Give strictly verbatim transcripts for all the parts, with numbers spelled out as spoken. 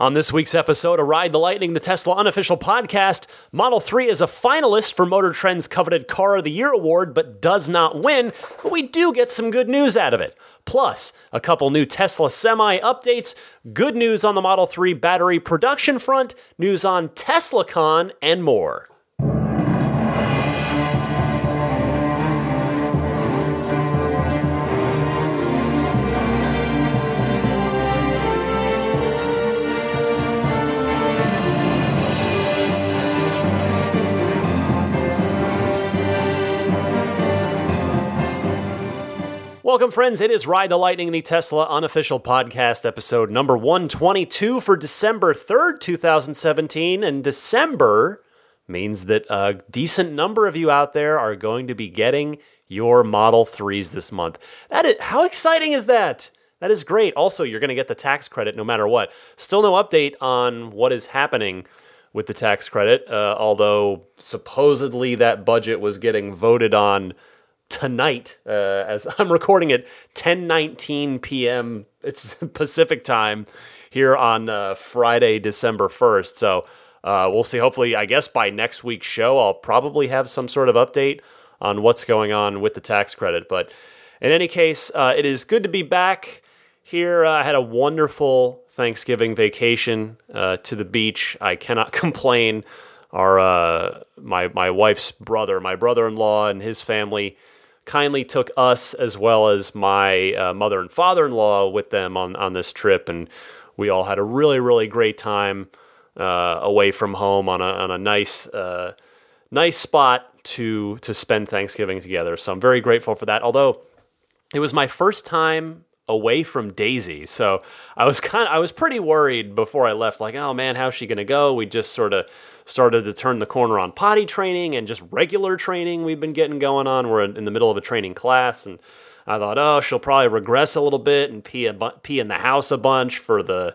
On this week's episode of Ride the Lightning, the Tesla unofficial podcast, Model three is a finalist for Motor Trend's coveted Car of the Year award, but does not win, but we do get some good news out of it. Plus, a couple new Tesla Semi updates, good news on the Model three battery production front, news on TeslaCon, and more. Welcome, friends. It is Ride the Lightning, the Tesla unofficial podcast, episode number one twenty-two for December third, two thousand seventeen. And December means that a decent number of you out there are going to be getting your Model threes this month. That is, how exciting is that? That is great. Also, you're going to get the tax credit no matter what. Still no update on what is happening with the tax credit, uh, although supposedly that budget was getting voted on tonight, uh, as I'm recording at ten nineteen p.m. it's Pacific time here on uh, Friday, December first. So uh, we'll see. Hopefully, I guess by next week's show, I'll probably have some sort of update on what's going on with the tax credit. But in any case, uh, it is good to be back here. Uh, I had a wonderful Thanksgiving vacation uh, to the beach. I cannot complain. Our uh, my my wife's brother, my brother-in-law, and his family kindly took us as well as my uh, mother and father-in-law with them on, on this trip, and we all had a really, really great time uh, away from home on a on a nice uh, nice spot to to spend Thanksgiving together. So I'm very grateful for that. Although it was my first time away from Daisy, so I was kind of I was pretty worried before I left. Like, oh man, how's she gonna go? We just sort of started to turn the corner on potty training and just regular training we've been getting going on. We're in the middle of a training class, and I thought, oh, she'll probably regress a little bit and pee a bu- pee in the house a bunch for the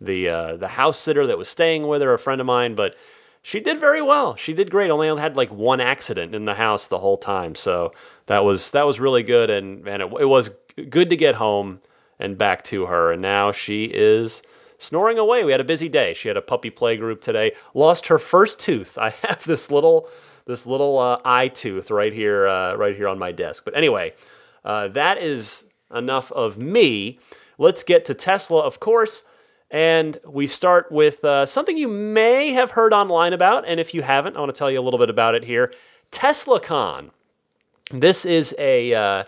the uh, the house sitter that was staying with her, a friend of mine. But she did very well. She did great. Only had like one accident in the house the whole time, so that was that was really good. And man, it, it was good to get home and back to her. And now she is snoring away. We had a busy day. She had a puppy play group today. Lost her first tooth. I have this little, this little uh, eye tooth right here, uh, right here on my desk. But anyway, uh, that is enough of me. Let's get to Tesla, of course, and we start with uh, something you may have heard online about. And if you haven't, I want to tell you a little bit about it here. TeslaCon. This is a uh,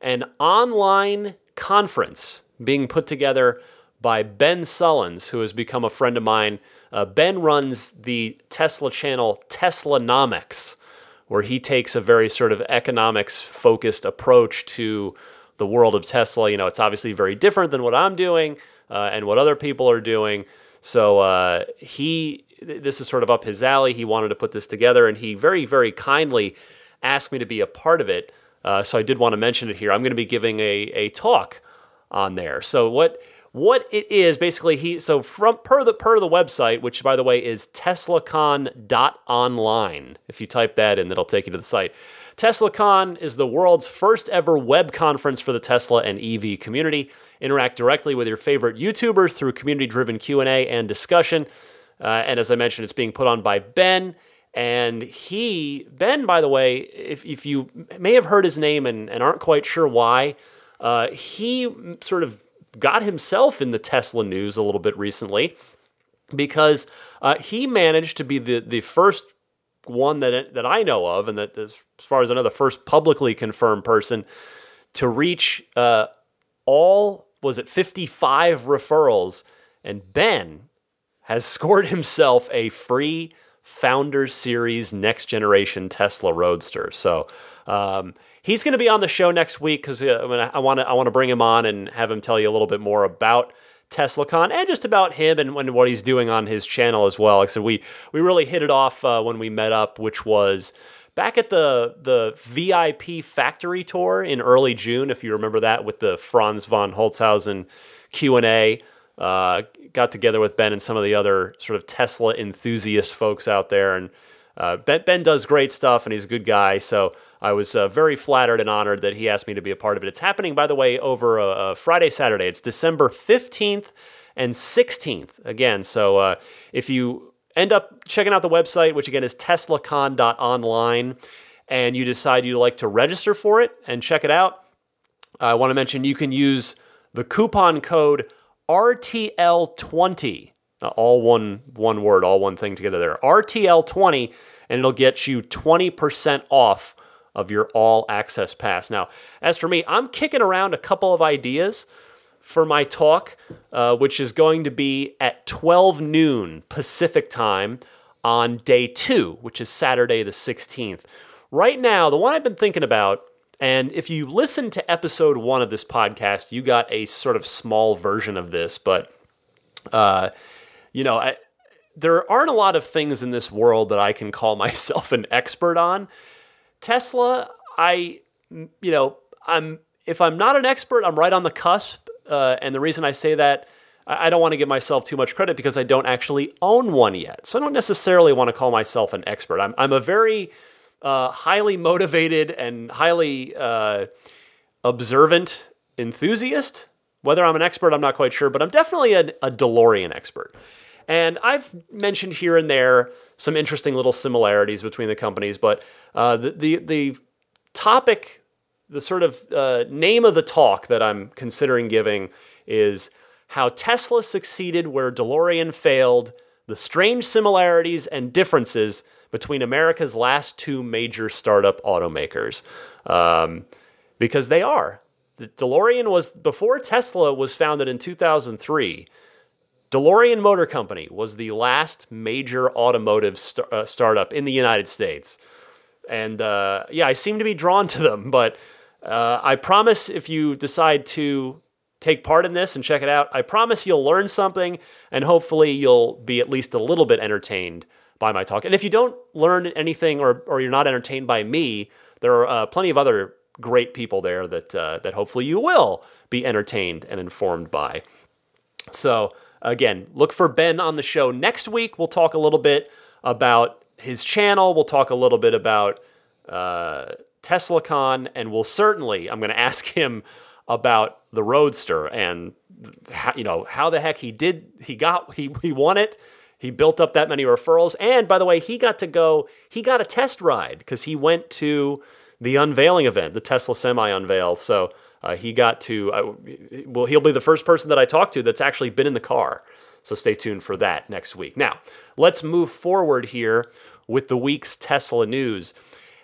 an online conference being put together by Ben Sullins, who has become a friend of mine. Uh, Ben runs the Tesla channel Teslanomics, where he takes a very sort of economics-focused approach to the world of Tesla. You know, it's obviously very different than what I'm doing uh, and what other people are doing. So uh, he, this is sort of up his alley. He wanted to put this together, and he very, very kindly asked me to be a part of it. Uh, so I did want to mention it here. I'm going to be giving a a talk on there. So what... What it is, basically, he so from per the per the website, which by the way is teslacon dot online. If you type that in, that'll take you to the site. TeslaCon is the world's first ever web conference for the Tesla and E V community. Interact directly with your favorite YouTubers through community-driven Q and A and discussion. Uh, and as I mentioned, it's being put on by Ben. And he, Ben, by the way, if if you may have heard his name and, and aren't quite sure why, uh, he sort of got himself in the Tesla news a little bit recently because uh, he managed to be the, the first one that that I know of, and that as far as I know, the first publicly confirmed person to reach uh, all, was it fifty-five referrals, and Ben has scored himself a free Founder Series Next Generation Tesla Roadster. So, um, he's going to be on the show next week because uh, I want to I want to bring him on and have him tell you a little bit more about TeslaCon and just about him and, and what he's doing on his channel as well. Like I said, we we really hit it off uh, when we met up, which was back at the the V I P factory tour in early June, if you remember that, with the Franz von Holzhausen Q and A. Uh, got together with Ben and some of the other sort of Tesla enthusiast folks out there, and uh, Ben Ben does great stuff, and he's a good guy. So I was uh, very flattered and honored that he asked me to be a part of it. It's happening, by the way, over a, a Friday, Saturday. It's December fifteenth and sixteenth. Again, so uh, if you end up checking out the website, which again is teslacon dot online, and you decide you'd like to register for it and check it out, I want to mention you can use the coupon code R T L twenty, all one one word, all one thing together there, R T L twenty, and it'll get you twenty percent off of your all-access pass. Now, as for me, I'm kicking around a couple of ideas for my talk, uh, which is going to be at twelve noon Pacific time on day two, which is Saturday the sixteenth. Right now, the one I've been thinking about, and if you listen to episode one of this podcast, you got a sort of small version of this, but, uh, you know, I, there aren't a lot of things in this world that I can call myself an expert on. Tesla, I, you know, I'm, if I'm not an expert, I'm right on the cusp. Uh, and the reason I say that, I don't want to give myself too much credit because I don't actually own one yet. So I don't necessarily want to call myself an expert. I'm, I'm a very uh, highly motivated and highly uh, observant enthusiast. Whether I'm an expert, I'm not quite sure, but I'm definitely a, a DeLorean expert. And I've mentioned here and there some interesting little similarities between the companies, but uh, the, the the topic, the sort of uh, name of the talk that I'm considering giving is How Tesla Succeeded Where DeLorean Failed, the Strange Similarities and Differences Between America's Last Two Major Startup Automakers. Um, because they are. The DeLorean was, before Tesla was founded in two thousand three, DeLorean Motor Company was the last major automotive st- uh, startup in the United States. And uh, yeah, I seem to be drawn to them, but uh, I promise if you decide to take part in this and check it out, I promise you'll learn something and hopefully you'll be at least a little bit entertained by my talk. And if you don't learn anything or, or you're not entertained by me, there are uh, plenty of other great people there that, uh, that hopefully you will be entertained and informed by. So again, look for Ben on the show next week. We'll talk a little bit about his channel. We'll talk a little bit about uh, TeslaCon, and we'll certainly, I'm going to ask him about the Roadster and how, you know, how the heck he did, he got, he, he won it. He built up that many referrals. And by the way, he got to go, he got a test ride because he went to the unveiling event, the Tesla Semi unveil. So Uh, he got to, uh, well, he'll be the first person that I talk to that's actually been in the car. So stay tuned for that next week. Now, let's move forward here with the week's Tesla news.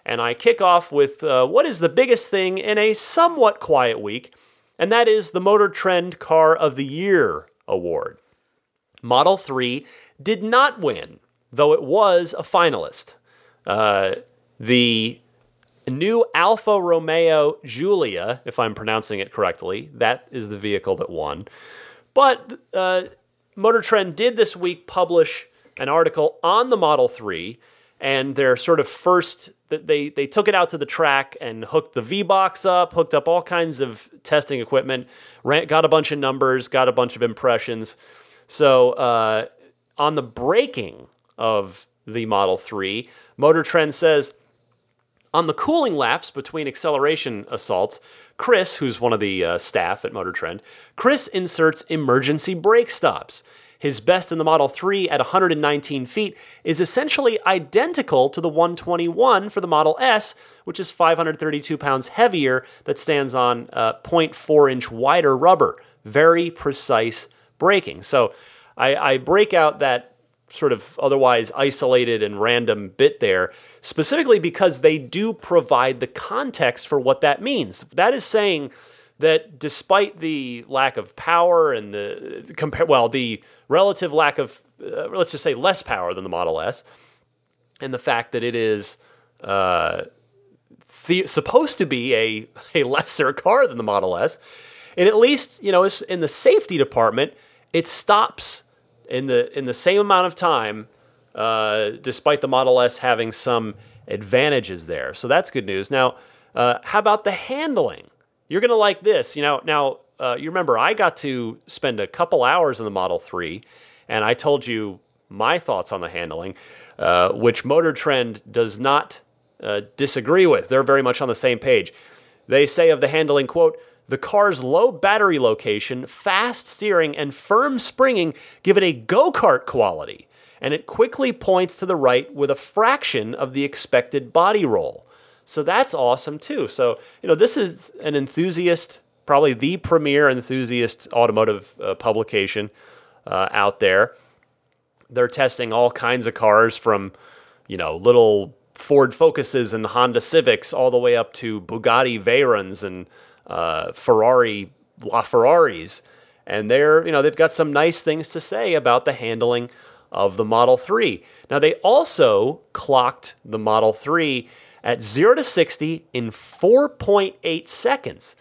And I kick off with uh, what is the biggest thing in a somewhat quiet week, and that is the Motor Trend Car of the Year award. Model three did not win, though it was a finalist. Uh, the... New Alfa Romeo Giulia, if I'm pronouncing it correctly, that is the vehicle that won. But uh, Motor Trend did this week publish an article on the Model three, and their sort of first, they, they took it out to the track and hooked the V-Box up, hooked up all kinds of testing equipment, ran, got a bunch of numbers, got a bunch of impressions. So uh, on the braking of the Model three, Motor Trend says, on the cooling laps between acceleration assaults, Chris, who's one of the uh, staff at Motor Trend, Chris inserts emergency brake stops. His best in the Model three at one hundred nineteen feet is essentially identical to the one twenty-one for the Model S, which is five hundred thirty-two pounds heavier that stands on uh, zero point four inch wider rubber. Very precise braking. So I, I break out that sort of otherwise isolated and random bit there, specifically because they do provide the context for what that means. That is saying that despite the lack of power and the, compare well, the relative lack of, uh, let's just say less power than the Model S, and the fact that it is uh, the- supposed to be a, a lesser car than the Model S, and at least, you know, it's in the safety department, it stops in the in the same amount of time, uh, despite the Model S having some advantages there. So that's good news. Now, uh, how about the handling? You're going to like this. You know, now, uh, you remember I got to spend a couple hours in the Model three, and I told you my thoughts on the handling, uh, which Motor Trend does not uh, disagree with. They're very much on the same page. They say of the handling, quote, The car's low battery location, fast steering, and firm springing give it a go-kart quality, and it quickly points to the right with a fraction of the expected body roll. So that's awesome too. So, you know, this is an enthusiast, probably the premier enthusiast automotive uh, publication uh, out there. They're testing all kinds of cars from, you know, little Ford Focuses and Honda Civics all the way up to Bugatti Veyrons and uh, Ferrari LaFerraris. And they're, you know, they've got some nice things to say about the handling of the Model three. Now, they also clocked the Model three at zero to sixty in four point eight seconds.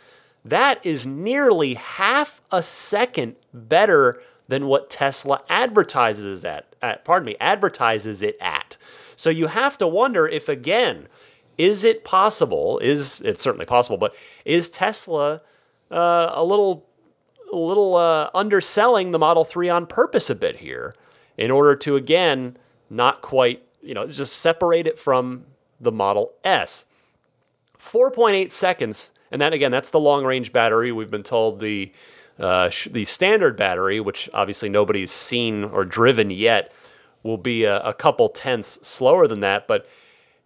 That is nearly half a second better than what Tesla advertises at, at pardon me, advertises it at. So you have to wonder if, again, is it possible, is it's certainly possible, but is Tesla uh, a little, a little uh, underselling the Model three on purpose a bit here, in order to, again, not quite, you know, just separate it from the Model S. four point eight seconds, and that, again, that's the long-range battery. We've been told the uh, sh- the standard battery, which obviously nobody's seen or driven yet, will be a, a couple tenths slower than that. But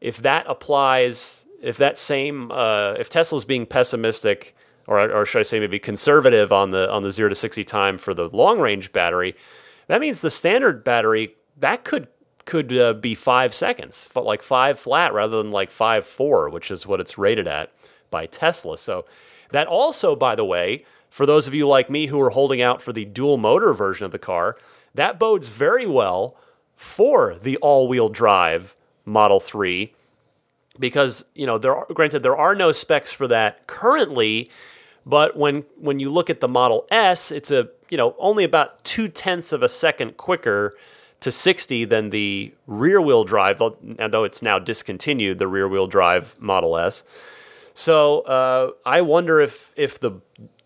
if that applies, if that same, uh, if Tesla's being pessimistic, or, or should I say maybe conservative on the on the zero to sixty time for the long-range battery, that means the standard battery, that could could uh, be five seconds, like five flat rather than like five four, which is what it's rated at by Tesla. So that also, by the way, for those of you like me who are holding out for the dual motor version of the car, that bodes very well for the all-wheel drive Model three, because, you know, there are, granted, there are no specs for that currently, but when when you look at the Model S, it's a you know, only about two-tenths of a second quicker to sixty than the rear-wheel drive, although it's now discontinued, the rear-wheel drive Model S. So uh, I wonder if if the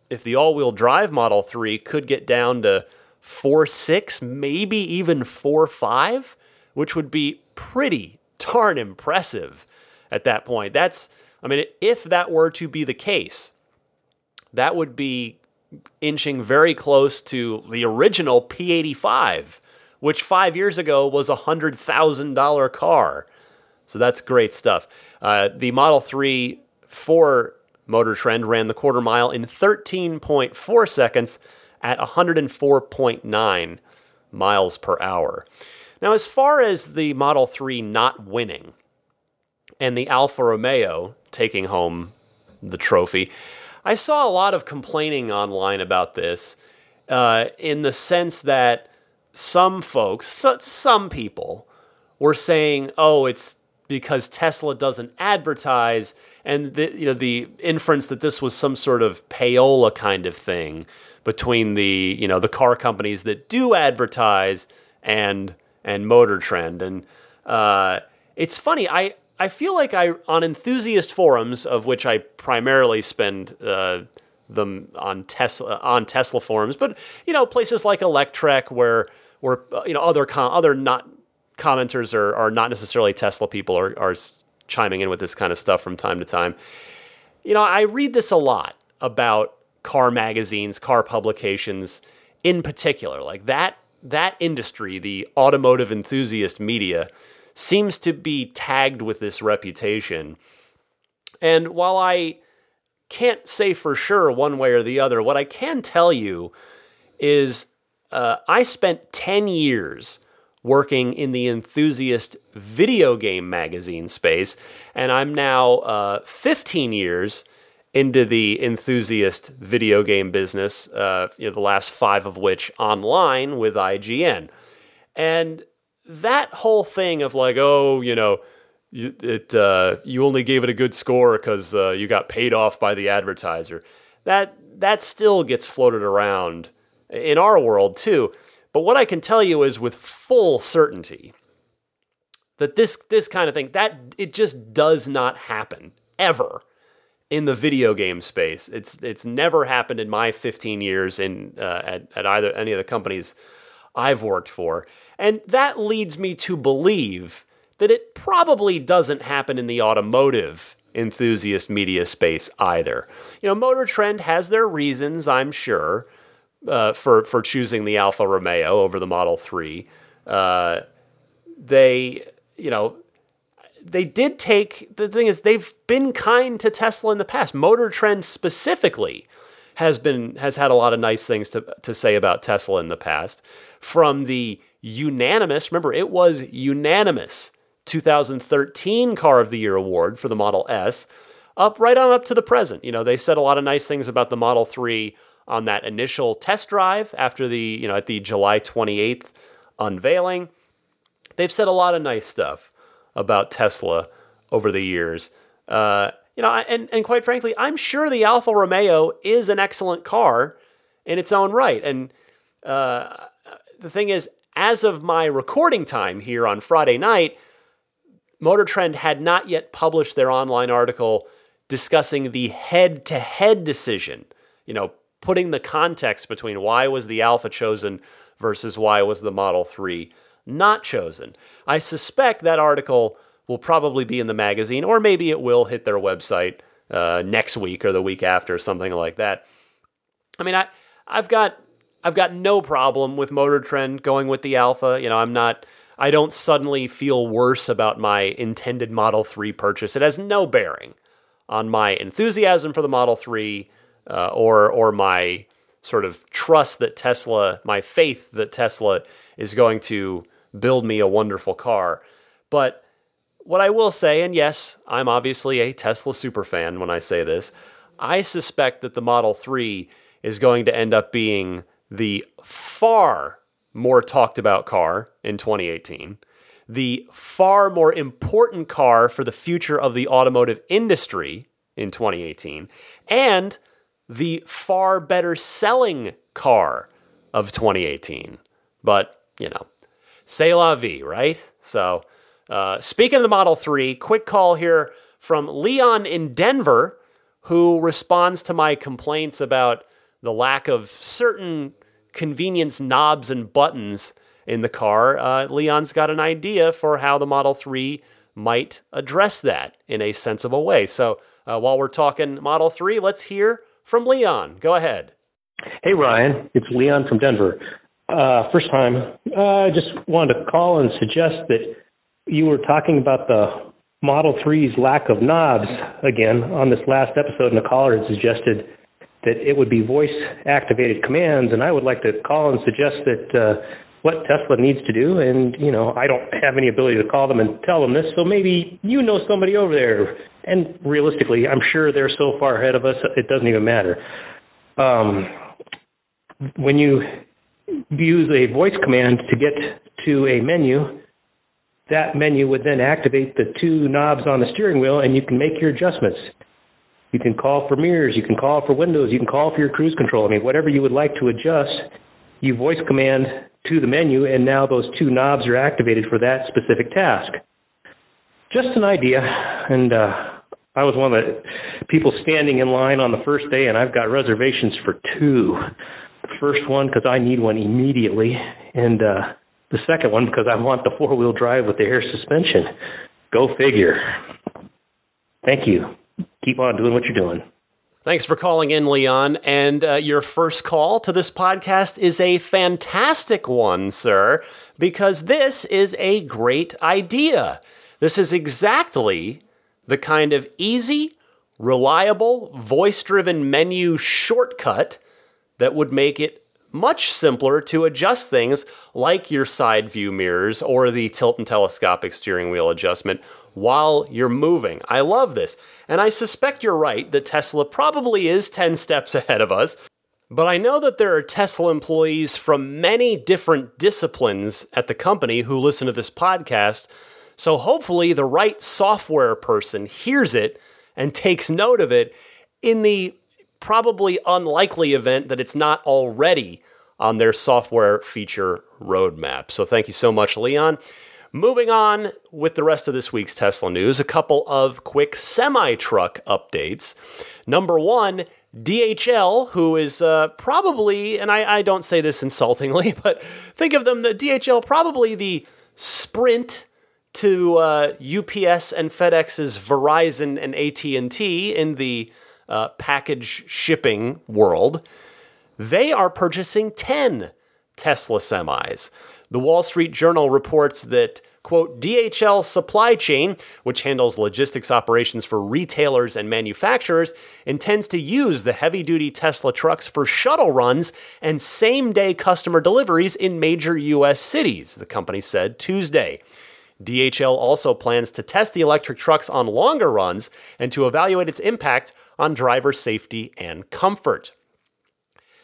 if the all-wheel drive Model three could get down to four point six, maybe even four point five, which would be pretty darn impressive at that point. That's, I mean, if that were to be the case, that would be inching very close to the original P eighty-five, which five years ago was a one hundred thousand dollars car. So that's great stuff. Uh, the Model three for Motor Trend ran the quarter mile in thirteen point four seconds at one hundred four point nine miles per hour. Now, as far as the Model three not winning and the Alfa Romeo taking home the trophy, I saw a lot of complaining online about this uh, in the sense that some folks, so, some people were saying, oh, it's because Tesla doesn't advertise, and the, you know, the inference that this was some sort of payola kind of thing between the, you know, the car companies that do advertise and and Motor Trend. And uh, it's funny, I... I feel like I, on enthusiast forums, of which I primarily spend uh, them on Tesla on Tesla forums, but, you know, places like Electrek, where where you know other com- other not commenters are are not necessarily Tesla people are are chiming in with this kind of stuff from time to time. You know, I read this a lot about car magazines, car publications in particular, like that that industry, the automotive enthusiast media, seems to be tagged with this reputation. And while I can't say for sure one way or the other, what I can tell you is uh, I spent ten years working in the enthusiast video game magazine space, and I'm now uh, fifteen years into the enthusiast video game business, uh, you know, the last five of which online with I G N. And that whole thing of like, oh, you know, it uh, you only gave it a good score because uh, you got paid off by the advertiser, that that still gets floated around in our world too. But what I can tell you is with full certainty that this this kind of thing, that it just does not happen ever in the video game space. It's it's never happened in my fifteen years in uh, at at either any of the companies I've worked for. And that leads me to believe that it probably doesn't happen in the automotive enthusiast media space either. You know, Motor Trend has their reasons, I'm sure, uh, for for choosing the Alfa Romeo over the Model three. Uh, they, you know, they did take, the thing is, they've been kind to Tesla in the past. Motor Trend specifically has been has had a lot of nice things to to say about Tesla in the past. From the unanimous, remember, it was unanimous two thousand thirteen Car of the Year award for the Model S, up right on up to the present. You know, they said a lot of nice things about the Model three on that initial test drive after the, you know, at the July twenty-eighth unveiling. They've said a lot of nice stuff about Tesla over the years. Uh, you know, and, and quite frankly, I'm sure the Alfa Romeo is an excellent car in its own right. And uh, the thing is, as of my recording time here on Friday night, Motor Trend had not yet published their online article discussing the head-to-head decision, you know, putting the context between why was the Alpha chosen versus why was the Model three not chosen. I suspect that article will probably be in the magazine, or maybe it will hit their website uh, next week or the week after, something like that. I mean, I, I've got I've got no problem with Motor Trend going with the Alpha. You know, I'm not... I don't suddenly feel worse about my intended Model three purchase. It has no bearing on my enthusiasm for the Model three uh, or or my sort of trust that Tesla, my faith that Tesla is going to build me a wonderful car. But what I will say, and yes, I'm obviously a Tesla superfan when I say this, I suspect that the Model three is going to end up being the far more talked about car in twenty eighteen, the far more important car for the future of the automotive industry in twenty eighteen, and the far better selling car of twenty eighteen. But, you know, c'est la vie, right? So, uh, speaking of the Model three, quick call here from Leon in Denver, who responds to my complaints about the lack of certain convenience knobs and buttons in the car. uh, Leon's got an idea for how the Model three might address that in a sensible way. So uh, while we're talking Model three, let's hear from Leon. Go ahead. Hey, Ryan. It's Leon from Denver. Uh, first time. I uh, just wanted to call and suggest that you were talking about the Model three's lack of knobs again on this last episode, and the caller had suggested that it would be voice-activated commands, and I would like to call and suggest that uh, what Tesla needs to do, and, you know, I don't have any ability to call them and tell them this, so maybe you know somebody over there. And realistically, I'm sure they're so far ahead of us, it doesn't even matter. Um, when you use a voice command to get to a menu, that menu would then activate the two knobs on the steering wheel, and you can make your adjustments. You can call for mirrors, you can call for windows, you can call for your cruise control. I mean, whatever you would like to adjust, you voice command to the menu, and now those two knobs are activated for that specific task. Just an idea, and uh, I was one of the people standing in line on the first day, and I've got reservations for two. The first one, because I need one immediately, and uh, the second one, because I want the four-wheel drive with the air suspension. Go figure. Thank you. Keep on doing what you're doing. Thanks for calling in, Leon. And uh, your first call to this podcast is a fantastic one, sir, because this is a great idea. This is exactly the kind of easy, reliable, voice-driven menu shortcut that would make it much simpler to adjust things like your side view mirrors or the tilt and telescopic steering wheel adjustment while you're moving. I love this. And I suspect you're right that Tesla probably is ten steps ahead of us. But I know that there are Tesla employees from many different disciplines at the company who listen to this podcast. So hopefully the right software person hears it and takes note of it in the probably unlikely event that it's not already on their software feature roadmap. So thank you so much, Leon. Moving on with the rest of this week's Tesla news, a couple of quick semi-truck updates. Number one, D H L, who is uh, probably, and I, I don't say this insultingly, but think of them, the D H L, probably the Sprint to uh, U P S and FedEx's Verizon and A T and T in the uh, package shipping world, they are purchasing ten Tesla semis. The Wall Street Journal reports that, quote, D H L supply chain, which handles logistics operations for retailers and manufacturers, intends to use the heavy-duty Tesla trucks for shuttle runs and same-day customer deliveries in major U S cities, the company said Tuesday. D H L also plans to test the electric trucks on longer runs and to evaluate its impact on driver safety and comfort.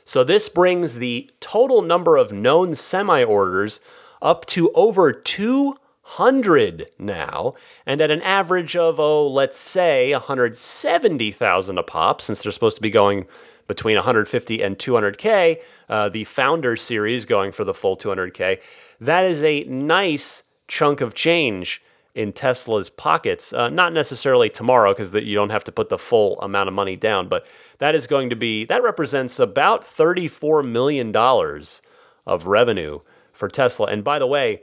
So this brings the total number of known semi orders up to over two hundred now, and at an average of, oh, let's say one hundred seventy thousand a pop, since they're supposed to be going between one hundred fifty and two hundred K, uh, the Founder Series going for the full two hundred K. That is a nice chunk of change in Tesla's pockets. Uh, not necessarily tomorrow, because you don't have to put the full amount of money down, but that is going to be, that represents about thirty-four million dollars of revenue for Tesla. And by the way,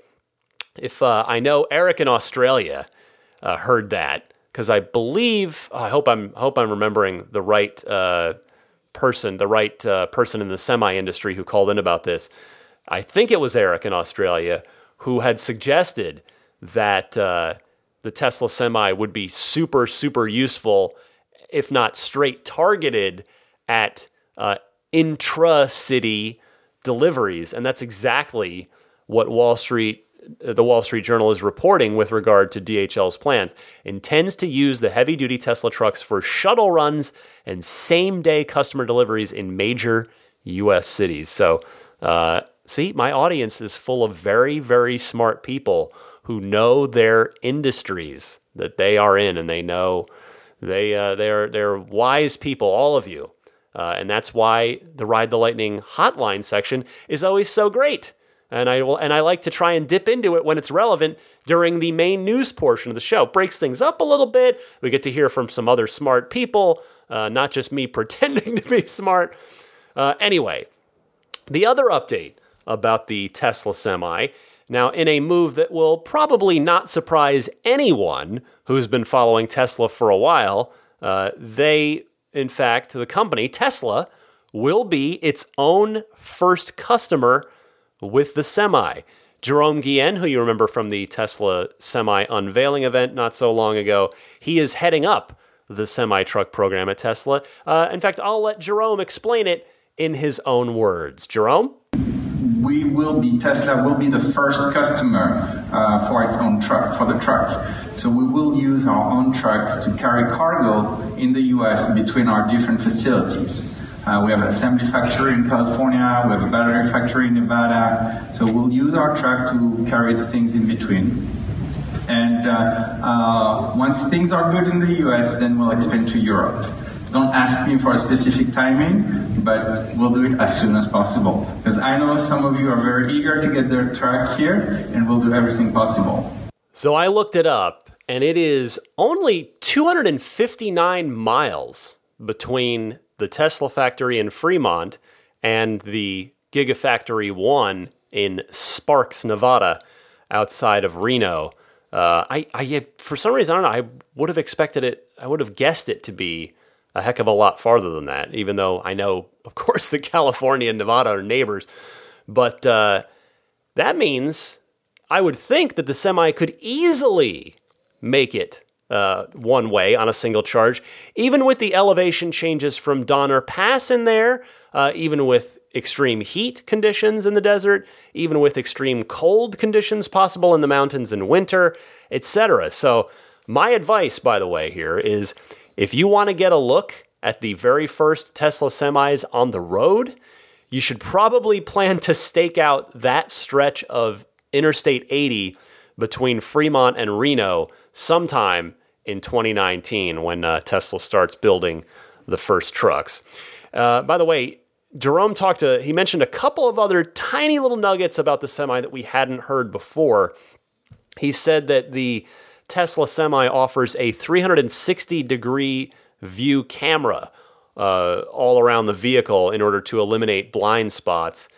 If uh, I know Eric in Australia uh, heard that, because I believe I hope I'm I hope I'm remembering the right uh, person, the right uh, person in the semi industry who called in about this. I think it was Eric in Australia who had suggested that uh, the Tesla Semi would be super super useful, if not straight targeted at uh, intra-city deliveries, and that's exactly what Wall Street. The Wall Street Journal is reporting with regard to D H L's plans, intends to use the heavy-duty Tesla trucks for shuttle runs and same-day customer deliveries in major U S cities. So, uh, see, my audience is full of very, very smart people who know their industries that they are in, and they know they uh, they are they're wise people, all of you, uh, and that's why the Ride the Lightning hotline section is always so great. And I will, and I like to try and dip into it when it's relevant during the main news portion of the show. Breaks things up a little bit. We get to hear from some other smart people, uh, not just me pretending to be smart. Uh, anyway, the other update about the Tesla Semi, now in a move that will probably not surprise anyone who's been following Tesla for a while, uh, they, in fact, the company, Tesla, will be its own first customer with the Semi. Jerome Guillen, who you remember from the Tesla Semi unveiling event not so long ago, he is heading up the semi-truck program at Tesla. Uh, in fact, I'll let Jerome explain it in his own words. Jerome? We will be, Tesla will be the first customer uh, for its own truck, for the truck. So we will use our own trucks to carry cargo in the U S between our different facilities. Uh, we have an assembly factory in California, we have a battery factory in Nevada, so we'll use our truck to carry the things in between. And uh, uh, once things are good in the U S, then we'll expand to Europe. Don't ask me for a specific timing, but we'll do it as soon as possible. Because I know some of you are very eager to get their truck here, and we'll do everything possible. So I looked it up, and it is only two hundred fifty-nine miles between the Tesla factory in Fremont and the Gigafactory one in Sparks, Nevada, outside of Reno. Uh, I, I, for some reason, I don't know, I would have expected it, I would have guessed it to be a heck of a lot farther than that, even though I know, of course, that California and Nevada are neighbors. But uh, that means I would think that the Semi could easily make it Uh, one way on a single charge, even with the elevation changes from Donner Pass in there, uh, even with extreme heat conditions in the desert, even with extreme cold conditions possible in the mountains in winter, et cetera. So my advice, by the way, here is if you want to get a look at the very first Tesla semis on the road, you should probably plan to stake out that stretch of Interstate eighty between Fremont and Reno sometime in twenty nineteen when uh, Tesla starts building the first trucks. Uh, by the way, Jerome talked to, he mentioned a couple of other tiny little nuggets about the Semi that we hadn't heard before. He said that the Tesla Semi offers a three hundred sixty degree view camera uh, all around the vehicle in order to eliminate blind spots.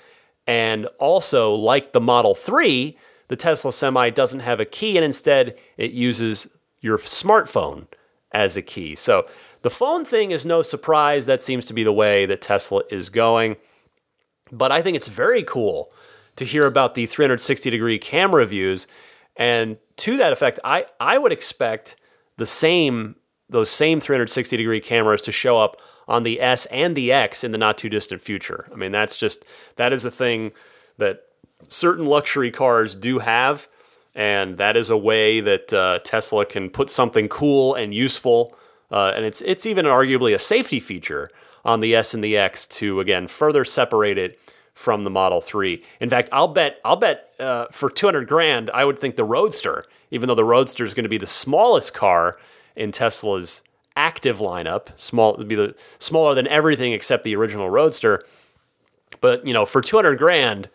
And also, like the Model three, the Tesla Semi doesn't have a key, and instead it uses your smartphone as a key. So the phone thing is no surprise. That seems to be the way that Tesla is going. But I think it's very cool to hear about the three sixty degree camera views. And to that effect, I, I would expect the same those same three sixty degree cameras to show up on the S and the X in the not too distant future. I mean, that's just, that is a thing that certain luxury cars do have. And that is a way that uh, Tesla can put something cool and useful. Uh, and it's it's even arguably a safety feature on the S and the X to, again, further separate it from the Model three. In fact, I'll bet I'll bet uh, for two hundred grand, I would think the Roadster, even though the Roadster is going to be the smallest car in Tesla's active lineup, small it'd be the smaller than everything except the original Roadster. But, you know, for two hundred grand,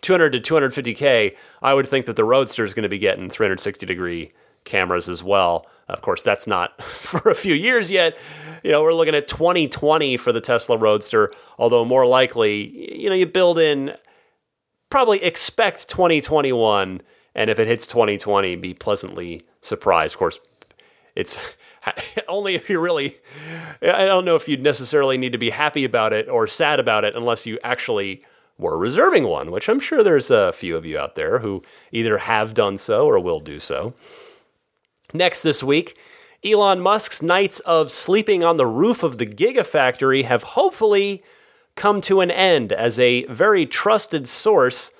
two hundred to two fifty K, I would think that the Roadster is going to be getting three sixty degree cameras as well. Of course, that's not for a few years yet. You know, we're looking at twenty twenty for the Tesla Roadster, although more likely, you know, you build in, probably expect twenty twenty-one, and if it hits twenty twenty, be pleasantly surprised. Of course, it's only if you're really, I don't know if you'd necessarily need to be happy about it or sad about it unless you actually were reserving one, which I'm sure there's a few of you out there who either have done so or will do so. Next this week, Elon Musk's nights of sleeping on the roof of the Gigafactory have hopefully come to an end, as a very trusted source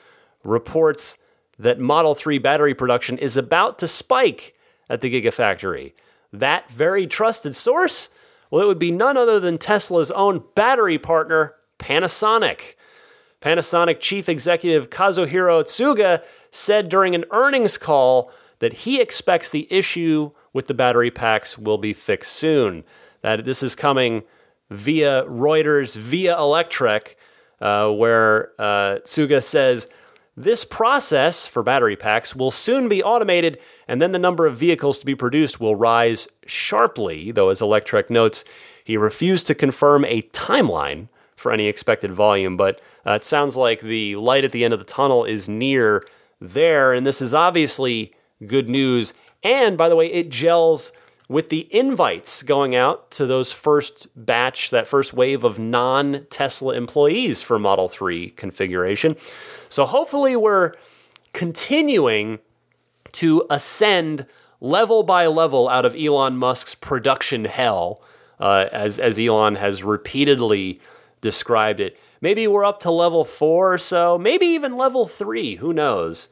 reports that Model three battery production is about to spike at the Gigafactory. That very trusted source? Well, it would be none other than Tesla's own battery partner, Panasonic. Panasonic chief executive Kazuhiro Tsuga said during an earnings call that he expects the issue with the battery packs will be fixed soon. That this is coming via Reuters, via Electrek, uh, where uh, Tsuga says, this process for battery packs will soon be automated, and then the number of vehicles to be produced will rise sharply, though, as Electrek notes, he refused to confirm a timeline for any expected volume, but uh, it sounds like the light at the end of the tunnel is near there, and this is obviously good news. And by the way, it gels with the invites going out to those first batch, that first wave of non-Tesla employees for Model three configuration. So hopefully we're continuing to ascend level by level out of Elon Musk's production hell, uh, as, as Elon has repeatedly described it. Maybe we're up to level four or so, maybe even level three, who knows?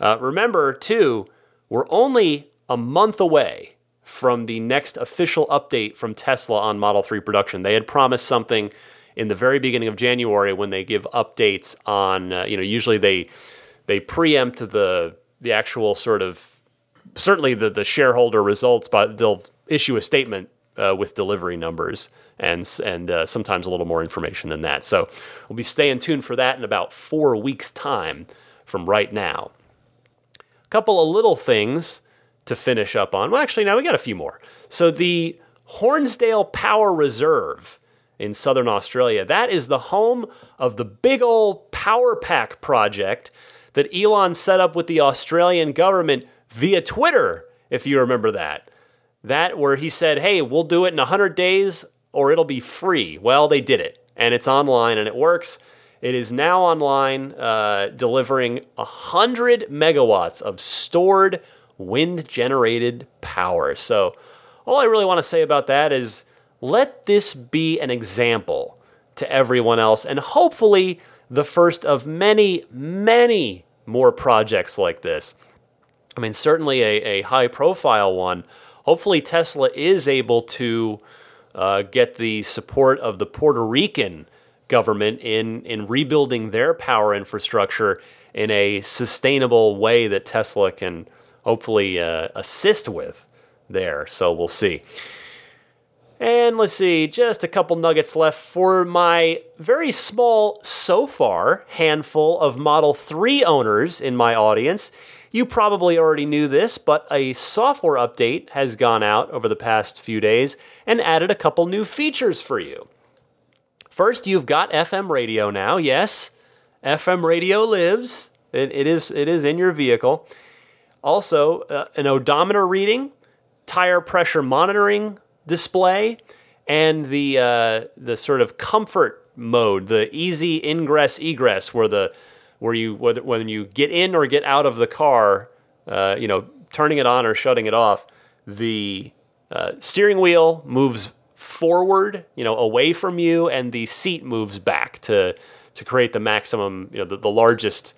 Uh, remember, too, we're only a month away from the next official update from Tesla on Model three production. They had promised something in the very beginning of January when they give updates on, uh, you know, usually they they preempt the the actual sort of, certainly the, the shareholder results, but they'll issue a statement uh, with delivery numbers and, and uh, sometimes a little more information than that. So we'll be staying tuned for that in about four weeks' time from right now. Couple of little things to finish up on. Well, actually, now we got a few more. So the Hornsdale Power Reserve in southern Australia, that is the home of the big old power pack project that Elon set up with the Australian government via Twitter, if you remember that. That where he said, hey, we'll do it in one hundred days or it'll be free. Well, they did it, and it's online and it works. It is now online, uh, delivering one hundred megawatts of stored wind-generated power. So all I really want to say about that is let this be an example to everyone else, and hopefully the first of many, many more projects like this. I mean, certainly a, a high-profile one. Hopefully Tesla is able to uh, get the support of the Puerto Rican government in in rebuilding their power infrastructure in a sustainable way that Tesla can hopefully uh, assist with there. So we'll see. And let's see, just a couple nuggets left for my very small, so far, handful of Model three owners in my audience. You probably already knew this, but a software update has gone out over the past few days and added a couple new features for you. First, you've got F M radio now. Yes, F M radio lives. It, it is it is in your vehicle. Also, uh, an odometer reading, tire pressure monitoring display, and the uh, the sort of comfort mode, the easy ingress egress, where the where you whether when you get in or get out of the car, uh, you know, turning it on or shutting it off, the uh, steering wheel moves forward, you know, away from you, and the seat moves back to to create the maximum, you know, the, the largest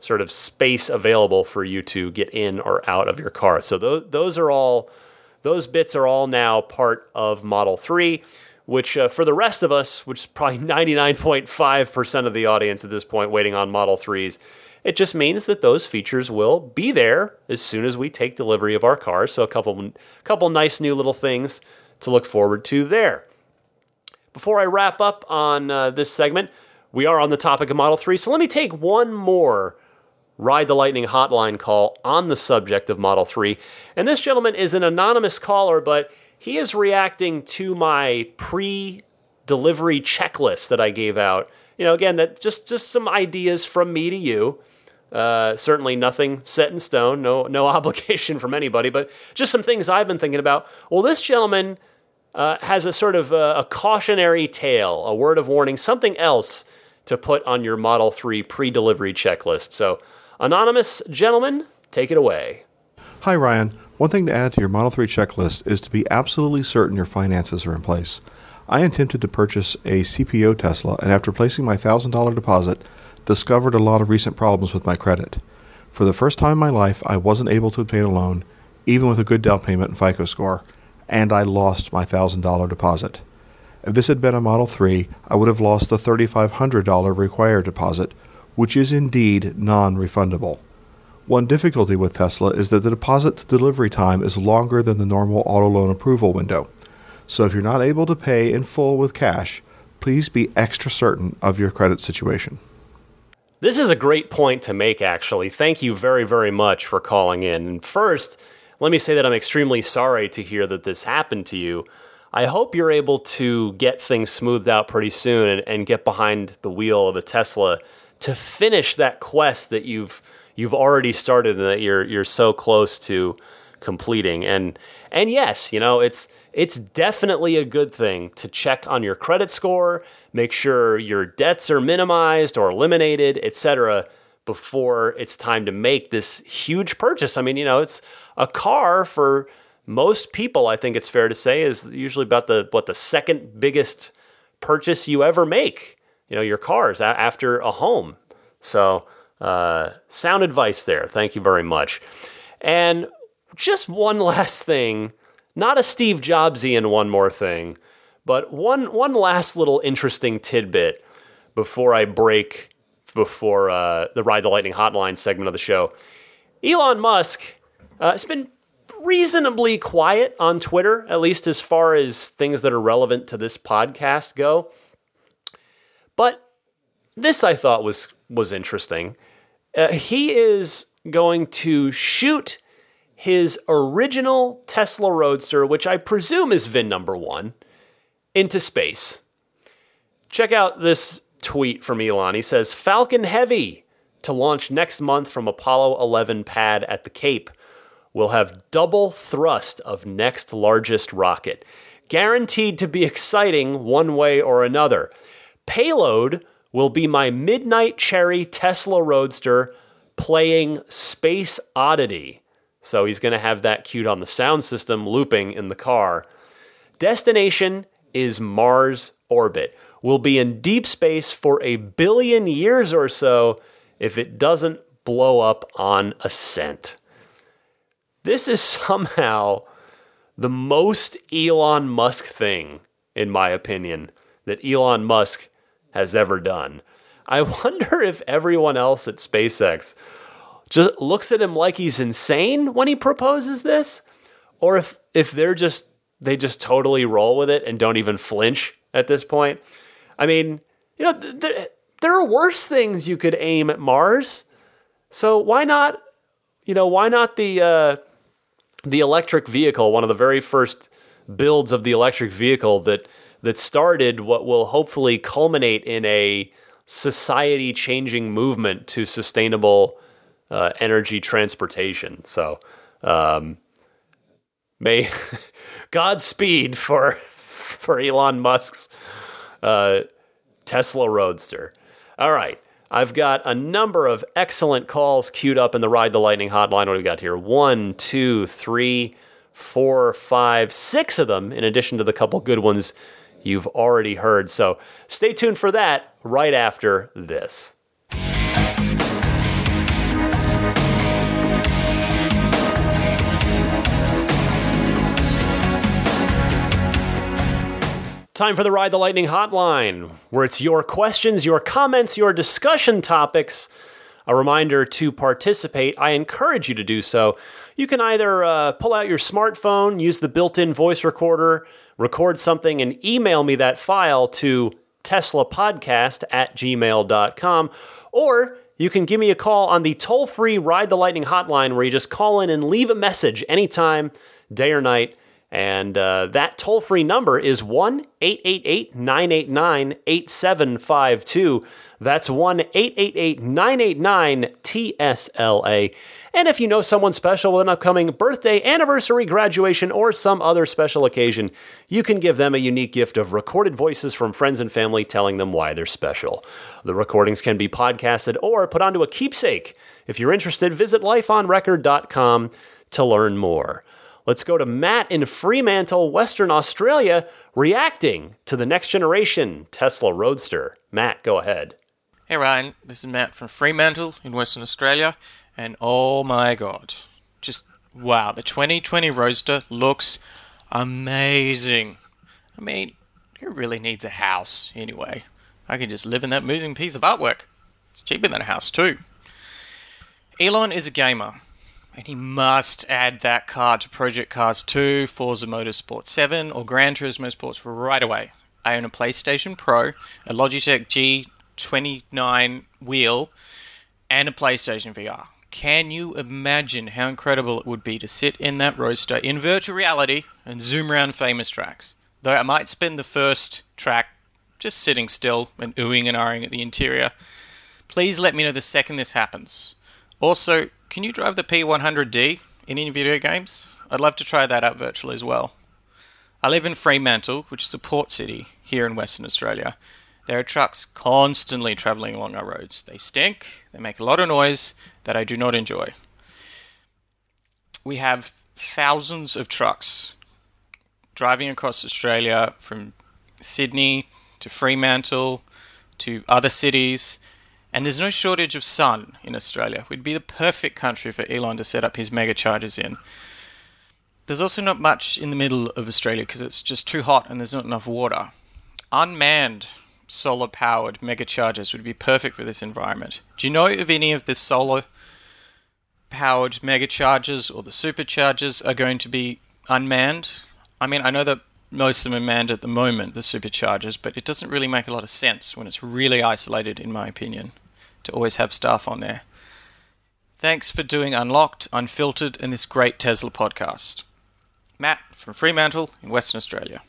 sort of space available for you to get in or out of your car. So those those are all, those bits are all now part of Model three, which uh, for the rest of us, which is probably ninety-nine point five percent of the audience at this point waiting on Model threes, it just means that those features will be there as soon as we take delivery of our cars. So a couple, couple nice new little things to look forward to there. Before I wrap up on uh, this segment, we are on the topic of Model three, so let me take one more Ride the Lightning hotline call on the subject of Model three. And this gentleman is an anonymous caller, but he is reacting to my pre-delivery checklist that I gave out. You know, again, that just, just some ideas from me to you. Uh, certainly nothing set in stone, no no obligation from anybody, but just some things I've been thinking about. Well, this gentleman uh, has a sort of a, a cautionary tale, a word of warning, something else to put on your Model three pre-delivery checklist. So, anonymous gentleman, take it away. Hi, Ryan. One thing to add to your Model three checklist is to be absolutely certain your finances are in place. I attempted to purchase a C P O Tesla, and after placing my one thousand dollars deposit, discovered a lot of recent problems with my credit. For the first time in my life, I wasn't able to obtain a loan, even with a good down payment and FICO score, and I lost my one thousand dollars deposit. If this had been a Model three, I would have lost the three thousand five hundred dollars required deposit, which is indeed non-refundable. One difficulty with Tesla is that the deposit to delivery time is longer than the normal auto loan approval window. So if you're not able to pay in full with cash, please be extra certain of your credit situation. This is a great point to make, actually. Thank you very, very much for calling in. And first, let me say that I'm extremely sorry to hear that this happened to you. I hope you're able to get things smoothed out pretty soon and, and get behind the wheel of a Tesla to finish that quest that you've you've already started and that you're you're so close to completing. And and yes, you know, it's it's definitely a good thing to check on your credit score, make sure your debts are minimized or eliminated, et cetera, before it's time to make this huge purchase. I mean, you know, it's a car for most people, I think it's fair to say, is usually about the what the second biggest purchase you ever make. You know, your cars after a home. So, uh, sound advice there. Thank you very much. And just one last thing, not a Steve Jobsian one more thing, but one one last little interesting tidbit before I break before uh, the Ride the Lightning Hotline segment of the show. Elon Musk, uh, it's been reasonably quiet on Twitter, at least as far as things that are relevant to this podcast go. But this I thought was was interesting. Uh, he is going to shoot his original Tesla Roadster, which I presume is V I N number one, into space. Check out this tweet from Elon. He says, "Falcon Heavy to launch next month from Apollo eleven pad at the Cape. We'll have double thrust of next largest rocket. Guaranteed to be exciting one way or another. Payload will be my Midnight Cherry Tesla Roadster playing Space Oddity." So he's going to have that cued on the sound system looping in the car. "Destination is Mars orbit. We'll be in deep space for a billion years or so if it doesn't blow up on ascent." This is somehow the most Elon Musk thing, in my opinion, that Elon Musk has ever done. I wonder if everyone else at SpaceX just looks at him like he's insane when he proposes this, or if if they're just they just totally roll with it and don't even flinch at this point. I mean, you know, th- th- there are worse things you could aim at Mars. So why not, you know, why not the uh, the electric vehicle, one of the very first builds of the electric vehicle that that started what will hopefully culminate in a society-changing movement to sustainable uh, energy transportation. So um, may Godspeed for for Elon Musk's uh, Tesla Roadster. All right. I've got a number of excellent calls queued up in the Ride the Lightning hotline. What do we got here? One, two, three, four, five, six of them, in addition to the couple good ones you've already heard. So stay tuned for that right after this. Time for the Ride the Lightning hotline, where it's your questions, your comments, your discussion topics. A reminder to participate. I encourage you to do so. You can either uh, pull out your smartphone, use the built-in voice recorder, record something, and email me that file to teslapodcast at gmail dot com, or you can give me a call on the toll-free Ride the Lightning hotline, where you just call in and leave a message anytime, day or night. And uh, that toll-free number is one eight eight eight, nine eight nine, eight seven five two. That's one eight eight eight, nine eight nine, T S L A. And if you know someone special with an upcoming birthday, anniversary, graduation, or some other special occasion, you can give them a unique gift of recorded voices from friends and family telling them why they're special. The recordings can be podcasted or put onto a keepsake. If you're interested, visit life on record dot com to learn more. Let's go to Matt in Fremantle, Western Australia, reacting to the next generation Tesla Roadster. Matt, go ahead. Hey, Ryan. This is Matt from Fremantle in Western Australia. And oh my God, just wow. The twenty twenty Roadster looks amazing. I mean, who really needs a house anyway? I can just live in that moving piece of artwork. It's cheaper than a house too. Elon is a gamer. And he must add that car to Project Cars two, Forza Motorsport seven, or Gran Turismo Sports right away. I own a PlayStation Pro, a Logitech G twenty-nine wheel, and a PlayStation V R. Can you imagine how incredible it would be to sit in that Roadster in virtual reality and zoom around famous tracks? Though I might spend the first track just sitting still and oohing and ahhing at the interior. Please let me know the second this happens. Also, can you drive the P one hundred D in any video games? I'd love to try that out virtually as well. I live in Fremantle, which is a port city here in Western Australia. There are trucks constantly travelling along our roads. They stink, they make a lot of noise that I do not enjoy. We have thousands of trucks driving across Australia from Sydney to Fremantle to other cities. And there's no shortage of sun in Australia. We'd be the perfect country for Elon to set up his mega chargers in. There's also not much in the middle of Australia because it's just too hot and there's not enough water. Unmanned, solar-powered mega chargers would be perfect for this environment. Do you know if any of the solar-powered mega chargers or the superchargers are going to be unmanned? I mean, I know that most of them are manned at the moment, the superchargers, but it doesn't really make a lot of sense when it's really isolated, in my opinion, to always have staff on there. Thanks for doing Unlocked, Unfiltered, and this great Tesla podcast. Matt from Fremantle in Western Australia.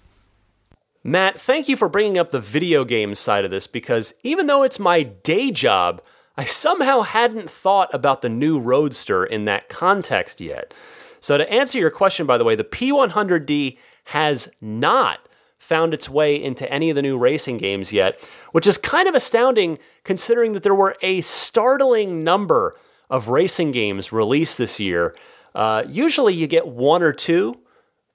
Matt, thank you for bringing up the video game side of this, because even though it's my day job, I somehow hadn't thought about the new Roadster in that context yet. So to answer your question, by the way, the P one hundred D has not found its way into any of the new racing games yet, which is kind of astounding considering that there were a startling number of racing games released this year. Uh, usually you get one or two,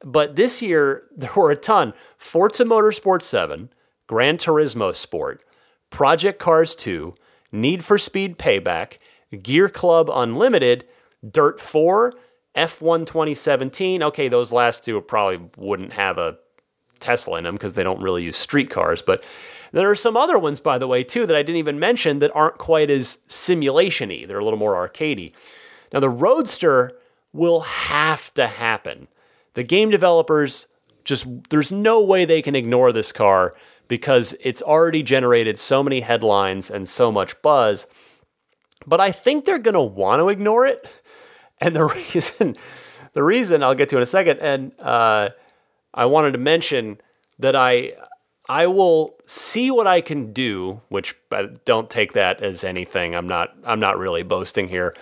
but this year there were a ton. Forza Motorsport seven, Gran Turismo Sport, Project Cars two, Need for Speed Payback, Gear Club Unlimited, Dirt four, F one twenty seventeen, okay, those last two probably wouldn't have a Tesla in them because they don't really use street cars, but there are some other ones, by the way, too, that I didn't even mention that aren't quite as simulation-y. They're a little more arcadey. Now, the Roadster will have to happen. The game developers just, there's no way they can ignore this car because it's already generated so many headlines and so much buzz, but I think they're going to want to ignore it. And the reason, the reason I'll get to in a second, and uh, I wanted to mention that I I will see what I can do, which uh, don't take that as anything. I'm not I'm not really boasting here.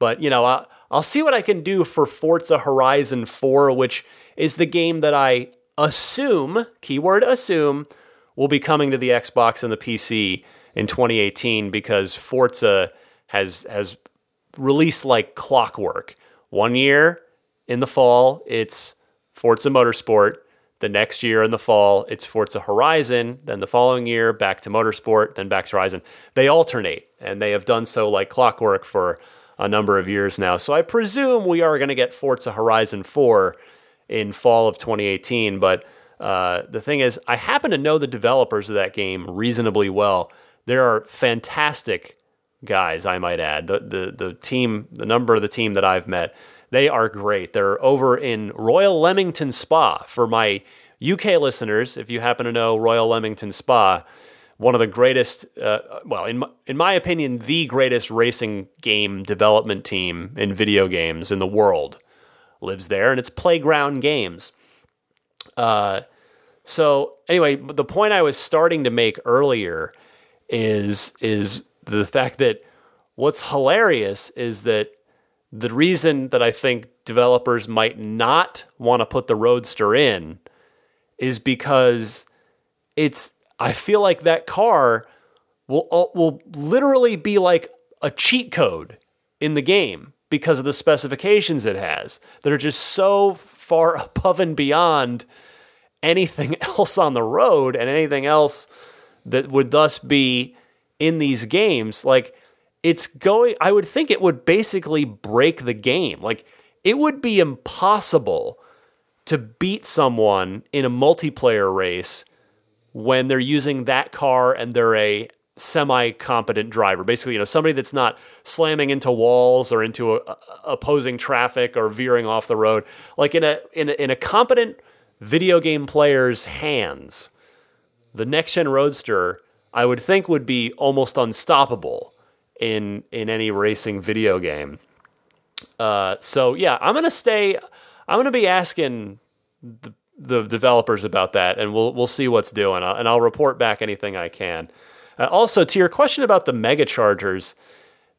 But, you know, I, I'll see what I can do for Forza Horizon four, which is the game that I assume, keyword assume, will be coming to the Xbox and the P C in twenty eighteen, because Forza has has released like clockwork. One year in the fall, it's Forza Motorsport. The next year in the fall, it's Forza Horizon. Then the following year, back to Motorsport, then back to Horizon. They alternate, and they have done so like clockwork for a number of years now. So I presume we are going to get Forza Horizon four in fall of twenty eighteen. But uh, the thing is, I happen to know the developers of that game reasonably well. They are fantastic guys, I might add. The, the, the team, the number of the team that I've met, they are great. They're over in Royal Leamington Spa. For my U K listeners, if you happen to know Royal Leamington Spa, one of the greatest, uh, well, in my, in my opinion, the greatest racing game development team in video games in the world lives there, and it's Playground Games. Uh, so anyway, the point I was starting to make earlier is is the fact that what's hilarious is that the reason that I think developers might not want to put the Roadster in is because it's, I feel like that car will will literally be like a cheat code in the game because of the specifications it has that are just so far above and beyond anything else on the road and anything else that would thus be in these games. Like, it's going, I would think it would basically break the game. Like, it would be impossible to beat someone in a multiplayer race when they're using that car and they're a semi-competent driver. Basically, you know, somebody that's not slamming into walls or into a, a, opposing traffic or veering off the road. Like, in a, in a in a competent video game player's hands, the next-gen Roadster, I would think, would be almost unstoppable in in any racing video game. Uh, so yeah, I'm gonna stay. I'm gonna be asking the, the developers about that, and we'll we'll see what's doing, I'll, and I'll report back anything I can. Uh, also, to your question about the mega chargers,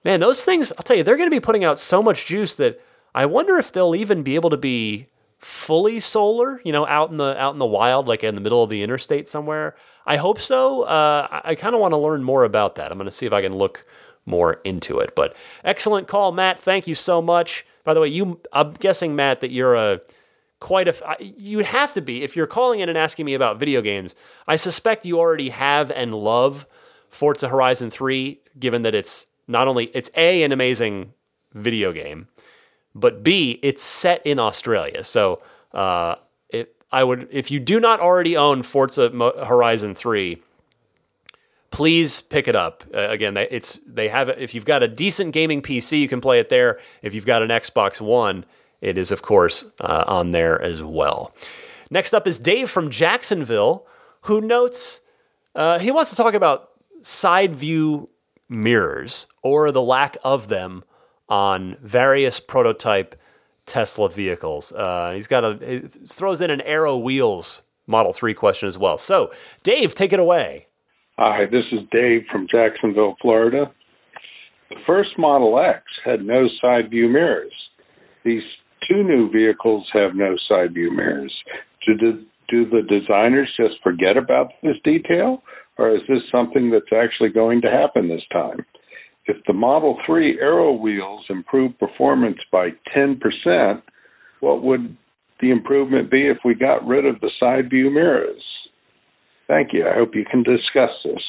man, those things, I'll tell you, they're going to be putting out so much juice that I wonder if they'll even be able to be fully solar, you know, out in the out in the wild, like in the middle of the interstate somewhere. I hope so. Uh, I, I kind of want to learn more about that. I'm going to see if I can look more into it. But excellent call, Matt. Thank you so much. By the way, you, I'm guessing, Matt, that you're a quite a, you'd have to be, if you're calling in and asking me about video games, I suspect you already have and love Forza Horizon three, given that it's not only, it's A, an amazing video game, but B, it's set in Australia. So uh, it, I would, if you do not already own Forza Horizon three, please pick it up. Uh, again, it's, they have, if you've got a decent gaming P C, you can play it there. If you've got an Xbox One, it is, of course, uh, on there as well. Next up is Dave from Jacksonville, who notes uh, he wants to talk about side view mirrors, or the lack of them, on various prototype Tesla vehicles. Uh, he's got a he throws in an Aero Wheels Model three question as well. So, Dave, take it away. Hi, this is Dave from Jacksonville, Florida. The first Model X had no side view mirrors. These two new vehicles have no side view mirrors. Do the, do the designers just forget about this detail, or is this something that's actually going to happen this time? If the Model three Aero Wheels improved performance by ten percent, what would the improvement be if we got rid of the side view mirrors? Thank you. I hope you can discuss this.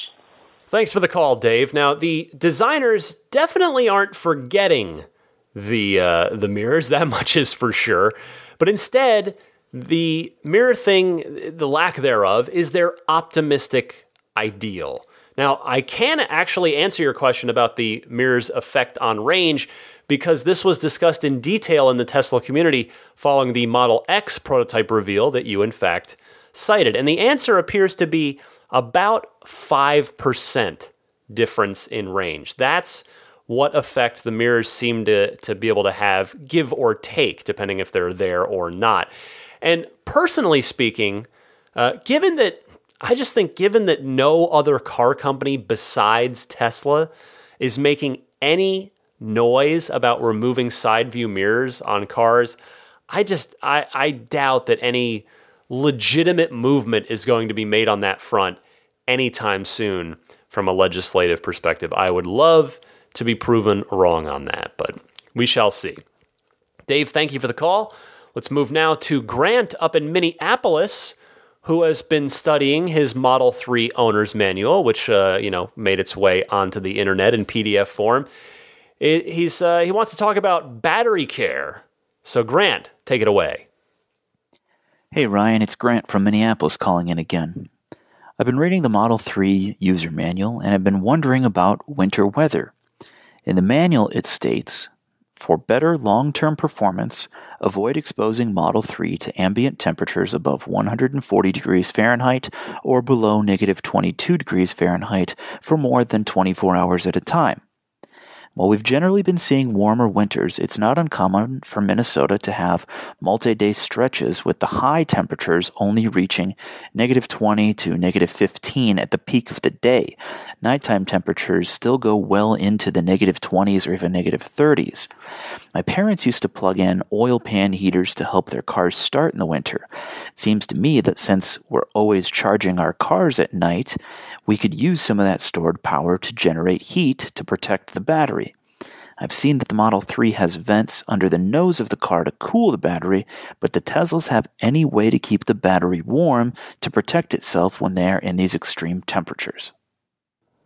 Thanks for the call, Dave. Now, the designers definitely aren't forgetting the uh, the mirrors, that much is for sure. But instead, the mirror thing, the lack thereof, is their optimistic ideal. Now, I can actually answer your question about the mirror's effect on range, because this was discussed in detail in the Tesla community following the Model X prototype reveal that you, in fact, cited. And the answer appears to be about five percent difference in range. That's what effect the mirrors seem to, to be able to have, give or take, depending if they're there or not. And personally speaking, uh, given that I just think given that no other car company besides Tesla is making any noise about removing side view mirrors on cars, I just, I, I doubt that any legitimate movement is going to be made on that front anytime soon from a legislative perspective. I would love to be proven wrong on that, but we shall see. Dave, thank you for the call. Let's move now to Grant up in Minneapolis, who has been studying his Model three owner's manual, which, uh, you know, made its way onto the internet in P D F form. It, he's uh, he wants to talk about battery care. So, Grant, take it away. Hey, Ryan, it's Grant from Minneapolis calling in again. I've been reading the Model three user manual, and I've been wondering about winter weather. In the manual, it states, for better long-term performance, avoid exposing Model three to ambient temperatures above one hundred forty degrees Fahrenheit or below negative twenty-two degrees Fahrenheit for more than twenty-four hours at a time. While we've generally been seeing warmer winters, it's not uncommon for Minnesota to have multi-day stretches with the high temperatures only reaching negative twenty to negative fifteen at the peak of the day. Nighttime temperatures still go well into the negative twenties or even negative thirties. My parents used to plug in oil pan heaters to help their cars start in the winter. It seems to me that since we're always charging our cars at night, we could use some of that stored power to generate heat to protect the battery. I've seen that the Model three has vents under the nose of the car to cool the battery, but the Teslas have any way to keep the battery warm to protect itself when they are in these extreme temperatures.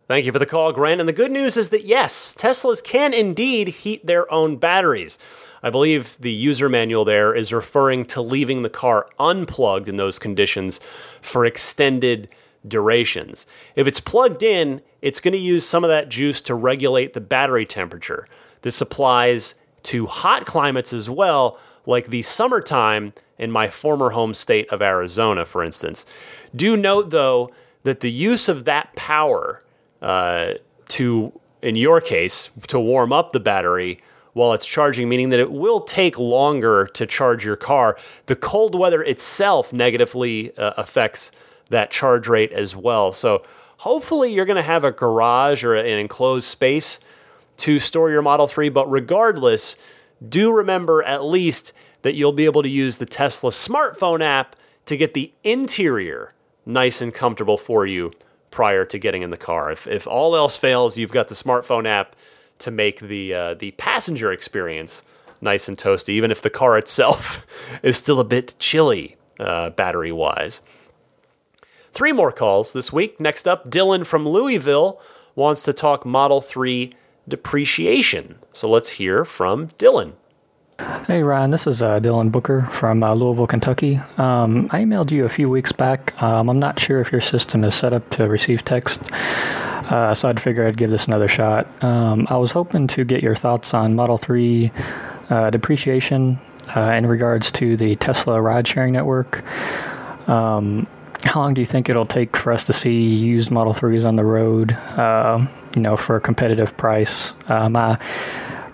Thank you for the call, Grant. And the good news is that, yes, Teslas can indeed heat their own batteries. I believe the user manual there is referring to leaving the car unplugged in those conditions for extended durations. If it's plugged in, it's going to use some of that juice to regulate the battery temperature. This applies to hot climates as well, like the summertime in my former home state of Arizona, for instance. Do note, though, that the use of that power uh, to, in your case, to warm up the battery while it's charging, meaning that it will take longer to charge your car. The cold weather itself negatively uh, affects that charge rate as well. So hopefully you're going to have a garage or an enclosed space to store your Model three, but regardless, do remember at least that you'll be able to use the Tesla smartphone app to get the interior nice and comfortable for you prior to getting in the car. If, if all else fails, you've got the smartphone app to make the uh, the passenger experience nice and toasty, even if the car itself is still a bit chilly uh, battery-wise. Three more calls this week. Next up, Dylan from Louisville wants to talk Model three depreciation. So let's hear from Dylan. Hey, Ryan. This is uh, Dylan Booker from uh, Louisville, Kentucky. Um, I emailed you a few weeks back. Um, I'm not sure if your system is set up to receive text, uh, so I'd figure I'd give this another shot. Um, I was hoping to get your thoughts on Model three uh, depreciation uh, in regards to the Tesla ride-sharing network. Um How long do you think it'll take for us to see used Model threes on the road, uh, you know, for a competitive price? Uh, my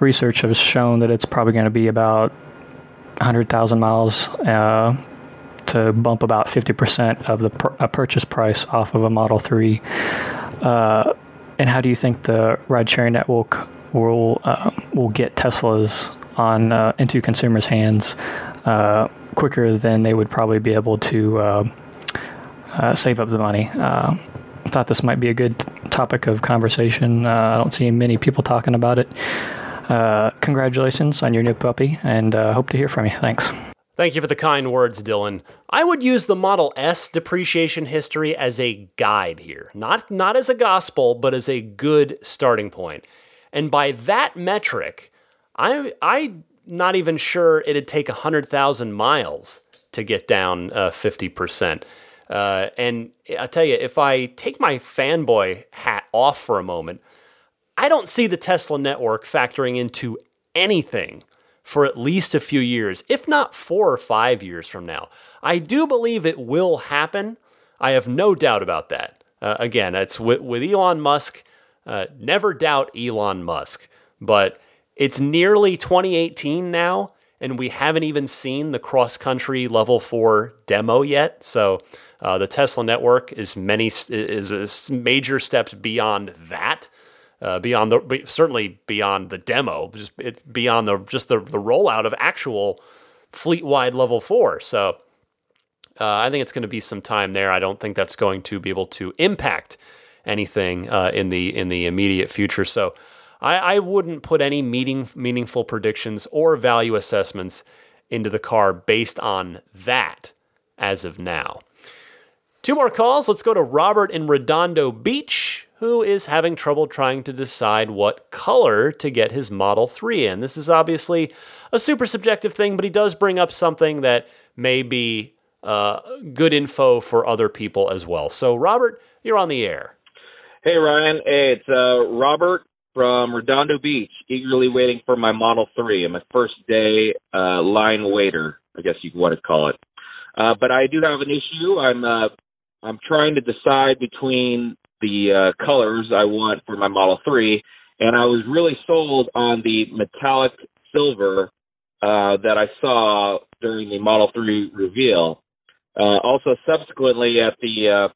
research has shown that it's probably going to be about one hundred thousand miles uh, to bump about fifty percent of the pr- a purchase price off of a Model three. Uh, and how do you think the ride-sharing network will uh, will get Teslas on uh, into consumers' hands uh, quicker than they would probably be able to Uh, Uh, save up the money. Uh, I thought this might be a good topic of conversation. Uh, I don't see many people talking about it. Uh, congratulations on your new puppy, and uh, hope to hear from you. Thanks. Thank you for the kind words, Dylan. I would use the Model S depreciation history as a guide here. Not, not as a gospel, but as a good starting point. And by that metric, I, I'm not even sure it'd take one hundred thousand miles to get down uh, fifty percent. Uh, and I tell you, if I take my fanboy hat off for a moment, I don't see the Tesla network factoring into anything for at least a few years, if not four or five years from now. I do believe it will happen. I have no doubt about that. Uh, again, it's with, with Elon Musk. Uh, never doubt Elon Musk. But it's nearly twenty eighteen now, and we haven't even seen the cross-country level four demo yet. So Uh, the Tesla network is many is a major steps beyond that, uh, beyond the certainly beyond the demo, just it, beyond the just the, the rollout of actual fleet-wide level four. So uh, I think it's going to be some time there. I don't think that's going to be able to impact anything uh, in the in the immediate future. So I, I wouldn't put any meeting, meaningful predictions or value assessments into the car based on that as of now. Two more calls. Let's go to Robert in Redondo Beach, who is having trouble trying to decide what color to get his Model three in. This is obviously a super subjective thing, but he does bring up something that may be uh, good info for other people as well. So, Robert, you're on the air. Hey, Ryan. Hey, it's uh, Robert from Redondo Beach, eagerly waiting for my Model three. I'm a first-day uh, line waiter, I guess you want to call it. Uh, but I do have an issue. I'm uh, I'm trying to decide between the uh, colors I want for my Model three, and I was really sold on the metallic silver uh, that I saw during the Model three reveal. Uh, also, subsequently at the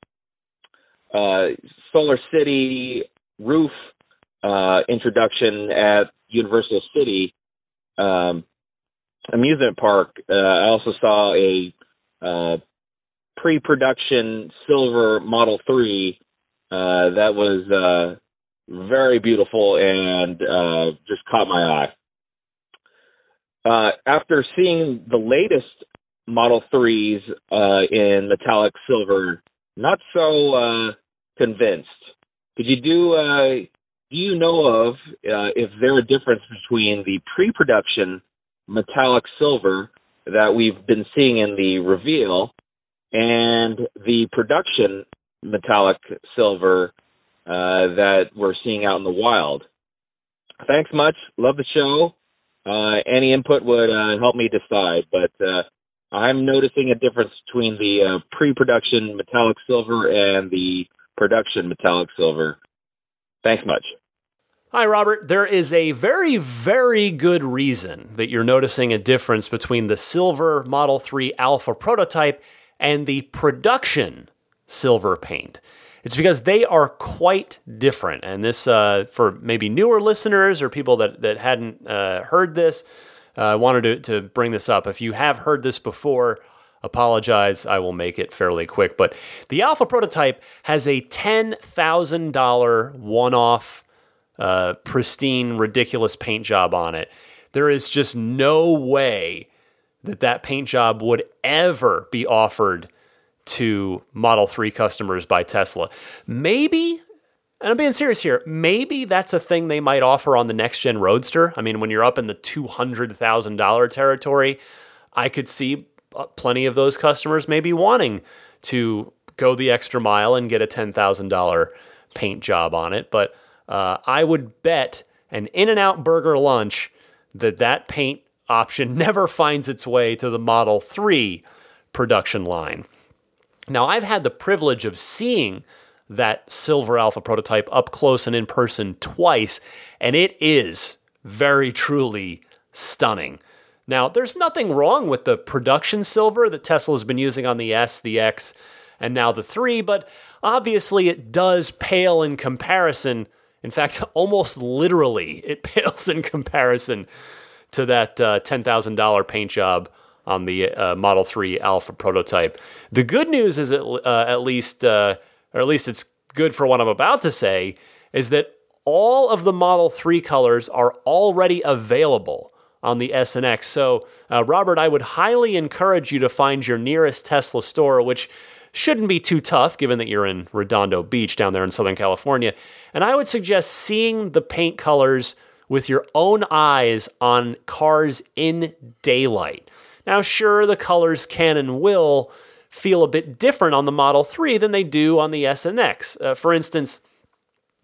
uh, uh, Solar City roof uh, introduction at Universal City um, amusement park, uh, I also saw a uh, pre-production silver Model three. Uh, that was uh, very beautiful and uh, just caught my eye. Uh, after seeing the latest Model threes uh, in metallic silver, not so uh, convinced. Could you do, uh, do you know of uh, if there a difference between the pre-production metallic silver that we've been seeing in the reveal and the production metallic silver uh, that we're seeing out in the wild? Thanks much. Love the show. Uh, any input would uh, help me decide, but uh, I'm noticing a difference between the uh, pre-production metallic silver and the production metallic silver. Thanks much. Hi, Robert. There is a very, very good reason that you're noticing a difference between the silver Model three Alpha prototype and the production silver paint. It's because they are quite different. And this, uh, for maybe newer listeners or people that, that hadn't uh, heard this, I uh, wanted to, to bring this up. If you have heard this before, apologize. I will make it fairly quick. But the Alpha prototype has a ten thousand dollars one-off uh, pristine, ridiculous paint job on it. There is just no way that that paint job would ever be offered to Model three customers by Tesla. Maybe, and I'm being serious here, maybe that's a thing they might offer on the next-gen Roadster. I mean, when you're up in the two hundred thousand dollars territory, I could see plenty of those customers maybe wanting to go the extra mile and get a ten thousand dollars paint job on it. But uh, I would bet an In-N-Out Burger lunch that that paint option never finds its way to the Model three production line. Now, I've had the privilege of seeing that silver Alpha prototype up close and in person twice, and it is very truly stunning. Now, there's nothing wrong with the production silver that Tesla's been using on the S, the X, and now the three, but obviously it does pale in comparison. In fact, almost literally, it pales in comparison to that uh, ten thousand dollars paint job on the uh, Model three Alpha prototype. The good news is, at, uh, at least, uh, or at least it's good for what I'm about to say, is that all of the Model three colors are already available on the S and X. So, uh, Robert, I would highly encourage you to find your nearest Tesla store, which shouldn't be too tough, given that you're in Redondo Beach down there in Southern California. And I would suggest seeing the paint colors with your own eyes on cars in daylight. Now, sure, the colors can and will feel a bit different on the Model three than they do on the S and X. Uh, for instance,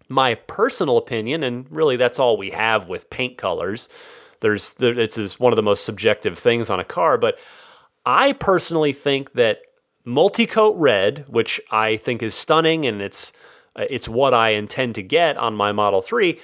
my personal opinion, and really that's all we have with paint colors, there's there, it's one of the most subjective things on a car, but I personally think that multi-coat red, which I think is stunning and it's uh, it's what I intend to get on my Model three,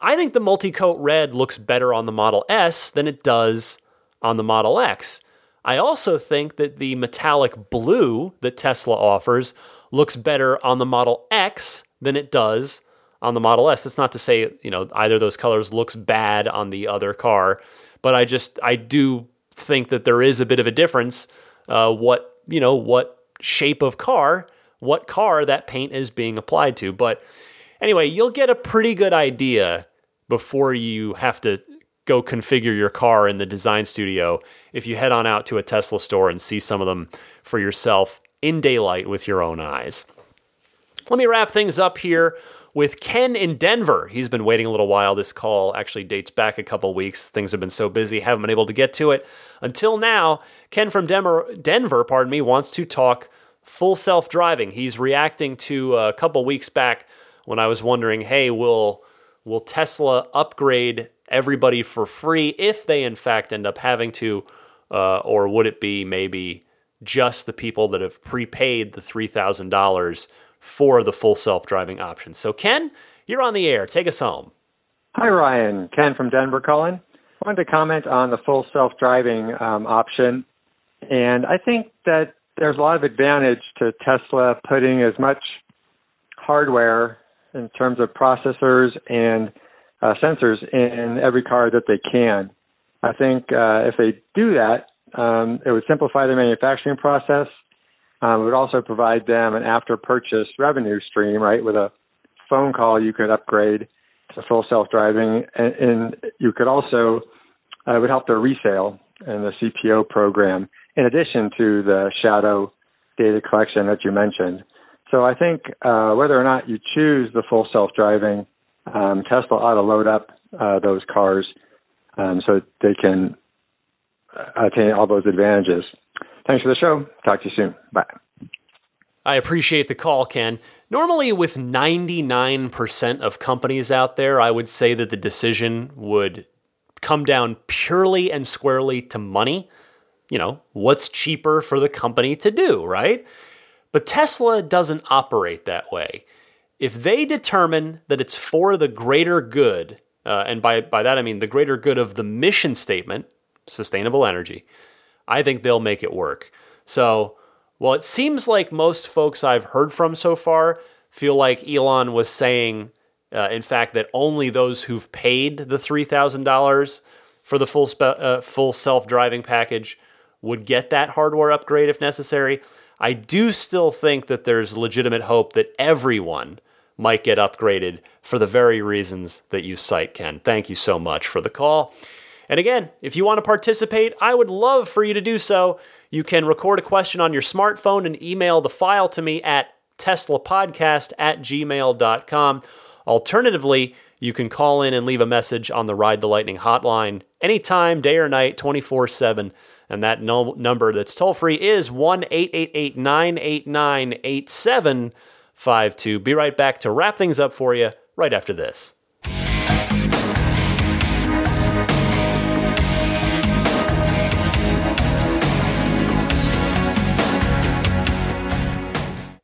I think the multi-coat red looks better on the Model S than it does on the Model X. I also think that the metallic blue that Tesla offers looks better on the Model X than it does on the Model S. That's not to say, you know, either of those colors looks bad on the other car, but I just, I do think that there is a bit of a difference, uh, what, you know, what shape of car, what car that paint is being applied to. But anyway, you'll get a pretty good idea before you have to go configure your car in the design studio if you head on out to a Tesla store and see some of them for yourself in daylight with your own eyes. Let me wrap things up here with Ken in Denver. He's been waiting a little while. This call actually dates back a couple weeks. Things have been so busy, haven't been able to get to it until now. Ken from Denver, Denver, pardon me, wants to talk full self-driving. He's reacting to a couple weeks back when I was wondering, hey, will will Tesla upgrade everybody for free if they in fact end up having to, uh, or would it be maybe just the people that have prepaid the three thousand dollars for the full self-driving option? So Ken, you're on the air. Take us home. Hi, Ryan. Ken from Denver calling. I wanted to comment on the full self-driving um, option. And I think that there's a lot of advantage to Tesla putting as much hardware in terms of processors and uh, sensors in every car that they can. I think uh, if they do that, um, it would simplify their manufacturing process. Um, it would also provide them an after-purchase revenue stream, right? With a phone call, you could upgrade to full self-driving, and, and you could also, uh, it would help their resale and the C P O program, in addition to the shadow data collection that you mentioned. So I think uh, whether or not you choose the full self-driving, um, Tesla ought to load up uh, those cars um, so they can attain all those advantages. Thanks for the show. Talk to you soon. Bye. I appreciate the call, Ken. Normally with ninety-nine percent of companies out there, I would say that the decision would come down purely and squarely to money. You know, what's cheaper for the company to do, right? But Tesla doesn't operate that way. If they determine that it's for the greater good, uh, and by, by that I mean the greater good of the mission statement, sustainable energy, I think they'll make it work. So, well, it seems like most folks I've heard from so far feel like Elon was saying, uh, in fact, that only those who've paid the three thousand dollars for the full spe- uh, full self-driving package would get that hardware upgrade if necessary. I do still think that there's legitimate hope that everyone might get upgraded for the very reasons that you cite, Ken. Thank you so much for the call. And again, if you want to participate, I would love for you to do so. You can record a question on your smartphone and email the file to me at teslapodcast at gmail dot com. Alternatively, you can call in and leave a message on the Ride the Lightning hotline anytime, day or night, twenty-four seven. And that no- number that's toll-free is one eight eight eight, nine eight nine, eight seven five two. Be right back to wrap things up for you right after this.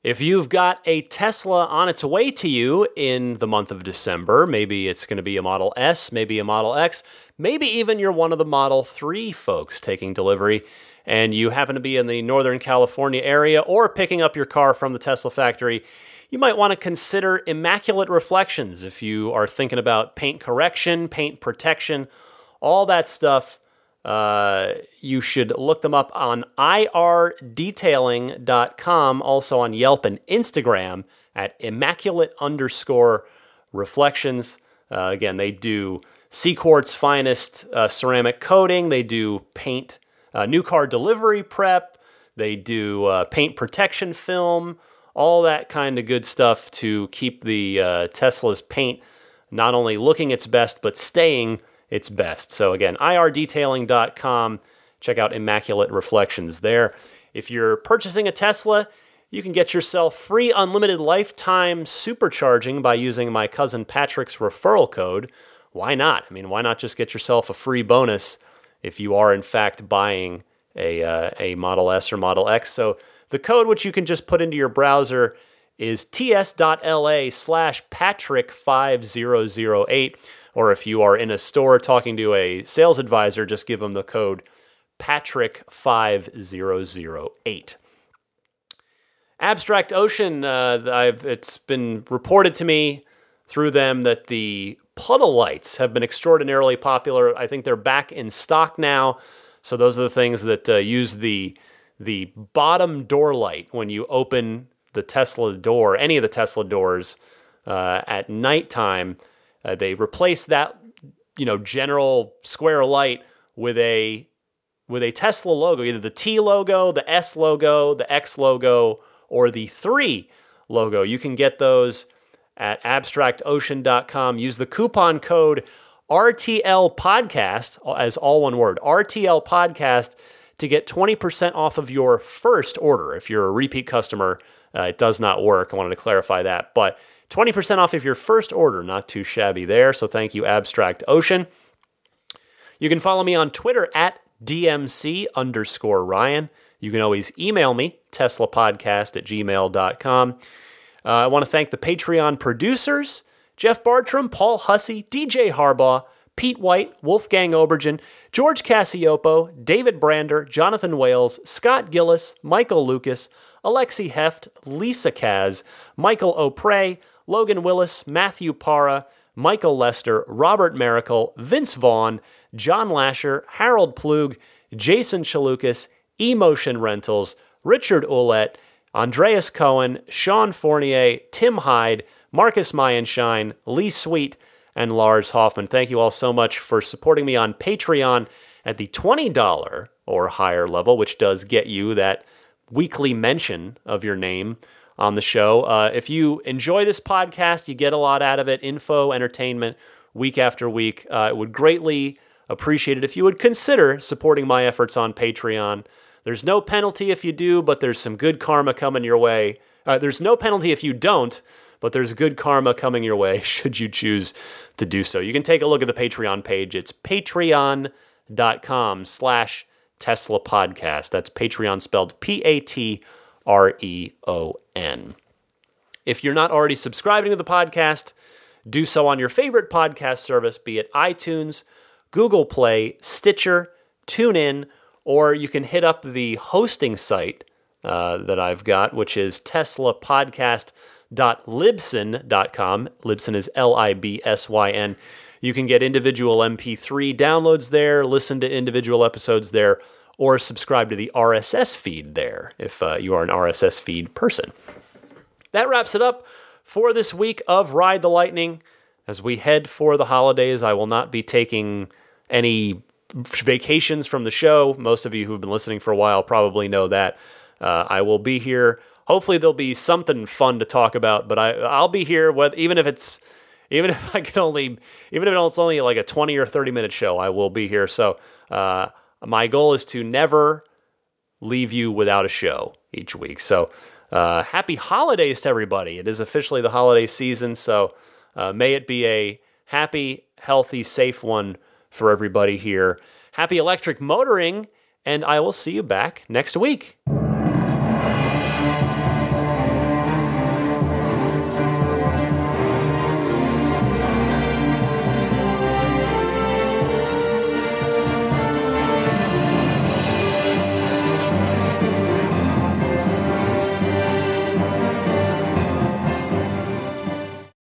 If you've got a Tesla on its way to you in the month of December, maybe it's going to be a Model S, maybe a Model X, maybe even you're one of the Model three folks taking delivery, and you happen to be in the Northern California area or picking up your car from the Tesla factory, you might want to consider Immaculate Reflections if you are thinking about paint correction, paint protection, all that stuff. Uh, you should look them up on I R detailing dot com, also on Yelp and Instagram at immaculate underscore reflections. Uh, again, they do Seacort's finest uh, ceramic coating. They do paint, uh, new car delivery prep. They do uh, paint protection film, all that kind of good stuff to keep the uh, Tesla's paint not only looking its best, but staying its best. So again, I R detailing dot com. Check out Immaculate Reflections there. If you're purchasing a Tesla, you can get yourself free unlimited lifetime supercharging by using my cousin Patrick's referral code. Why not? I mean, why not just get yourself a free bonus if you are in fact buying a uh, a Model S or Model X? So the code, which you can just put into your browser, is T S dot L A slash Patrick five thousand eight. Or if you are in a store talking to a sales advisor, just give them the code Patrick five zero zero eight. Abstract Ocean, uh, I've, it's been reported to me through them that the puddle lights have been extraordinarily popular. I think they're back in stock now. So those are the things that uh, use the the bottom door light when you open the Tesla door, any of the Tesla doors uh, at nighttime. Uh, they replace that, you know, general square light with a with a Tesla logo, either the T logo, the S logo, the X logo, or the three logo. You can get those at abstract ocean dot com. Use the coupon code R T L podcast, as all one word, R T L podcast, to get twenty percent off of your first order. If you're a repeat customer, uh, it does not work. I wanted to clarify that. But twenty percent off of your first order, not too shabby there. So thank you, Abstract Ocean. You can follow me on Twitter at D M C underscore Ryan. You can always email me, teslapodcast at gmail dot com. Uh, I want to thank the Patreon producers, Jeff Bartram, Paul Hussey, D J Harbaugh, Pete White, Wolfgang Obergen, George Cassiopo, David Brander, Jonathan Wales, Scott Gillis, Michael Lucas, Alexi Heft, Lisa Kaz, Michael O'Prey, Logan Willis, Matthew Parra, Michael Lester, Robert Maracle, Vince Vaughn, John Lasher, Harold Plug, Jason Chalukas, Emotion Rentals, Richard Ouellette, Andreas Cohen, Sean Fournier, Tim Hyde, Marcus Mayenschein, Lee Sweet, and Lars Hoffman. Thank you all so much for supporting me on Patreon at the twenty dollars or higher level, which does get you that weekly mention of your name on the show. Uh, if you enjoy this podcast, you get a lot out of it, info, entertainment, week after week. Uh, I would greatly appreciate it if you would consider supporting my efforts on Patreon. There's no penalty if you do, but there's some good karma coming your way. Uh, there's no penalty if you don't, but there's good karma coming your way should you choose to do so. You can take a look at the Patreon page. It's patreon.com slash Tesla podcast. That's Patreon spelled P A T R E O N. If you're not already subscribing to the podcast, do so on your favorite podcast service, be it iTunes, Google Play, Stitcher, TuneIn, or you can hit up the hosting site uh, that I've got, which is tesla podcast dot libsyn dot com. Libsyn is L I B S Y N. You can get individual M P three downloads there, listen to individual episodes there, or subscribe to the R S S feed there if uh, you are an R S S feed person. That wraps it up for this week of Ride the Lightning. As we head for the holidays, I will not be taking any vacations from the show. Most of you who've been listening for a while probably know that. Uh, I will be here. Hopefully there'll be something fun to talk about, but I, I'll be here, whether, even if it's even if I can only even if it's only like a twenty or thirty minute show, I will be here. So uh, my goal is to never leave you without a show each week. So uh, happy holidays to everybody. It is officially the holiday season, so uh, may it be a happy, healthy, safe one for everybody here. Happy electric motoring, and I will see you back next week.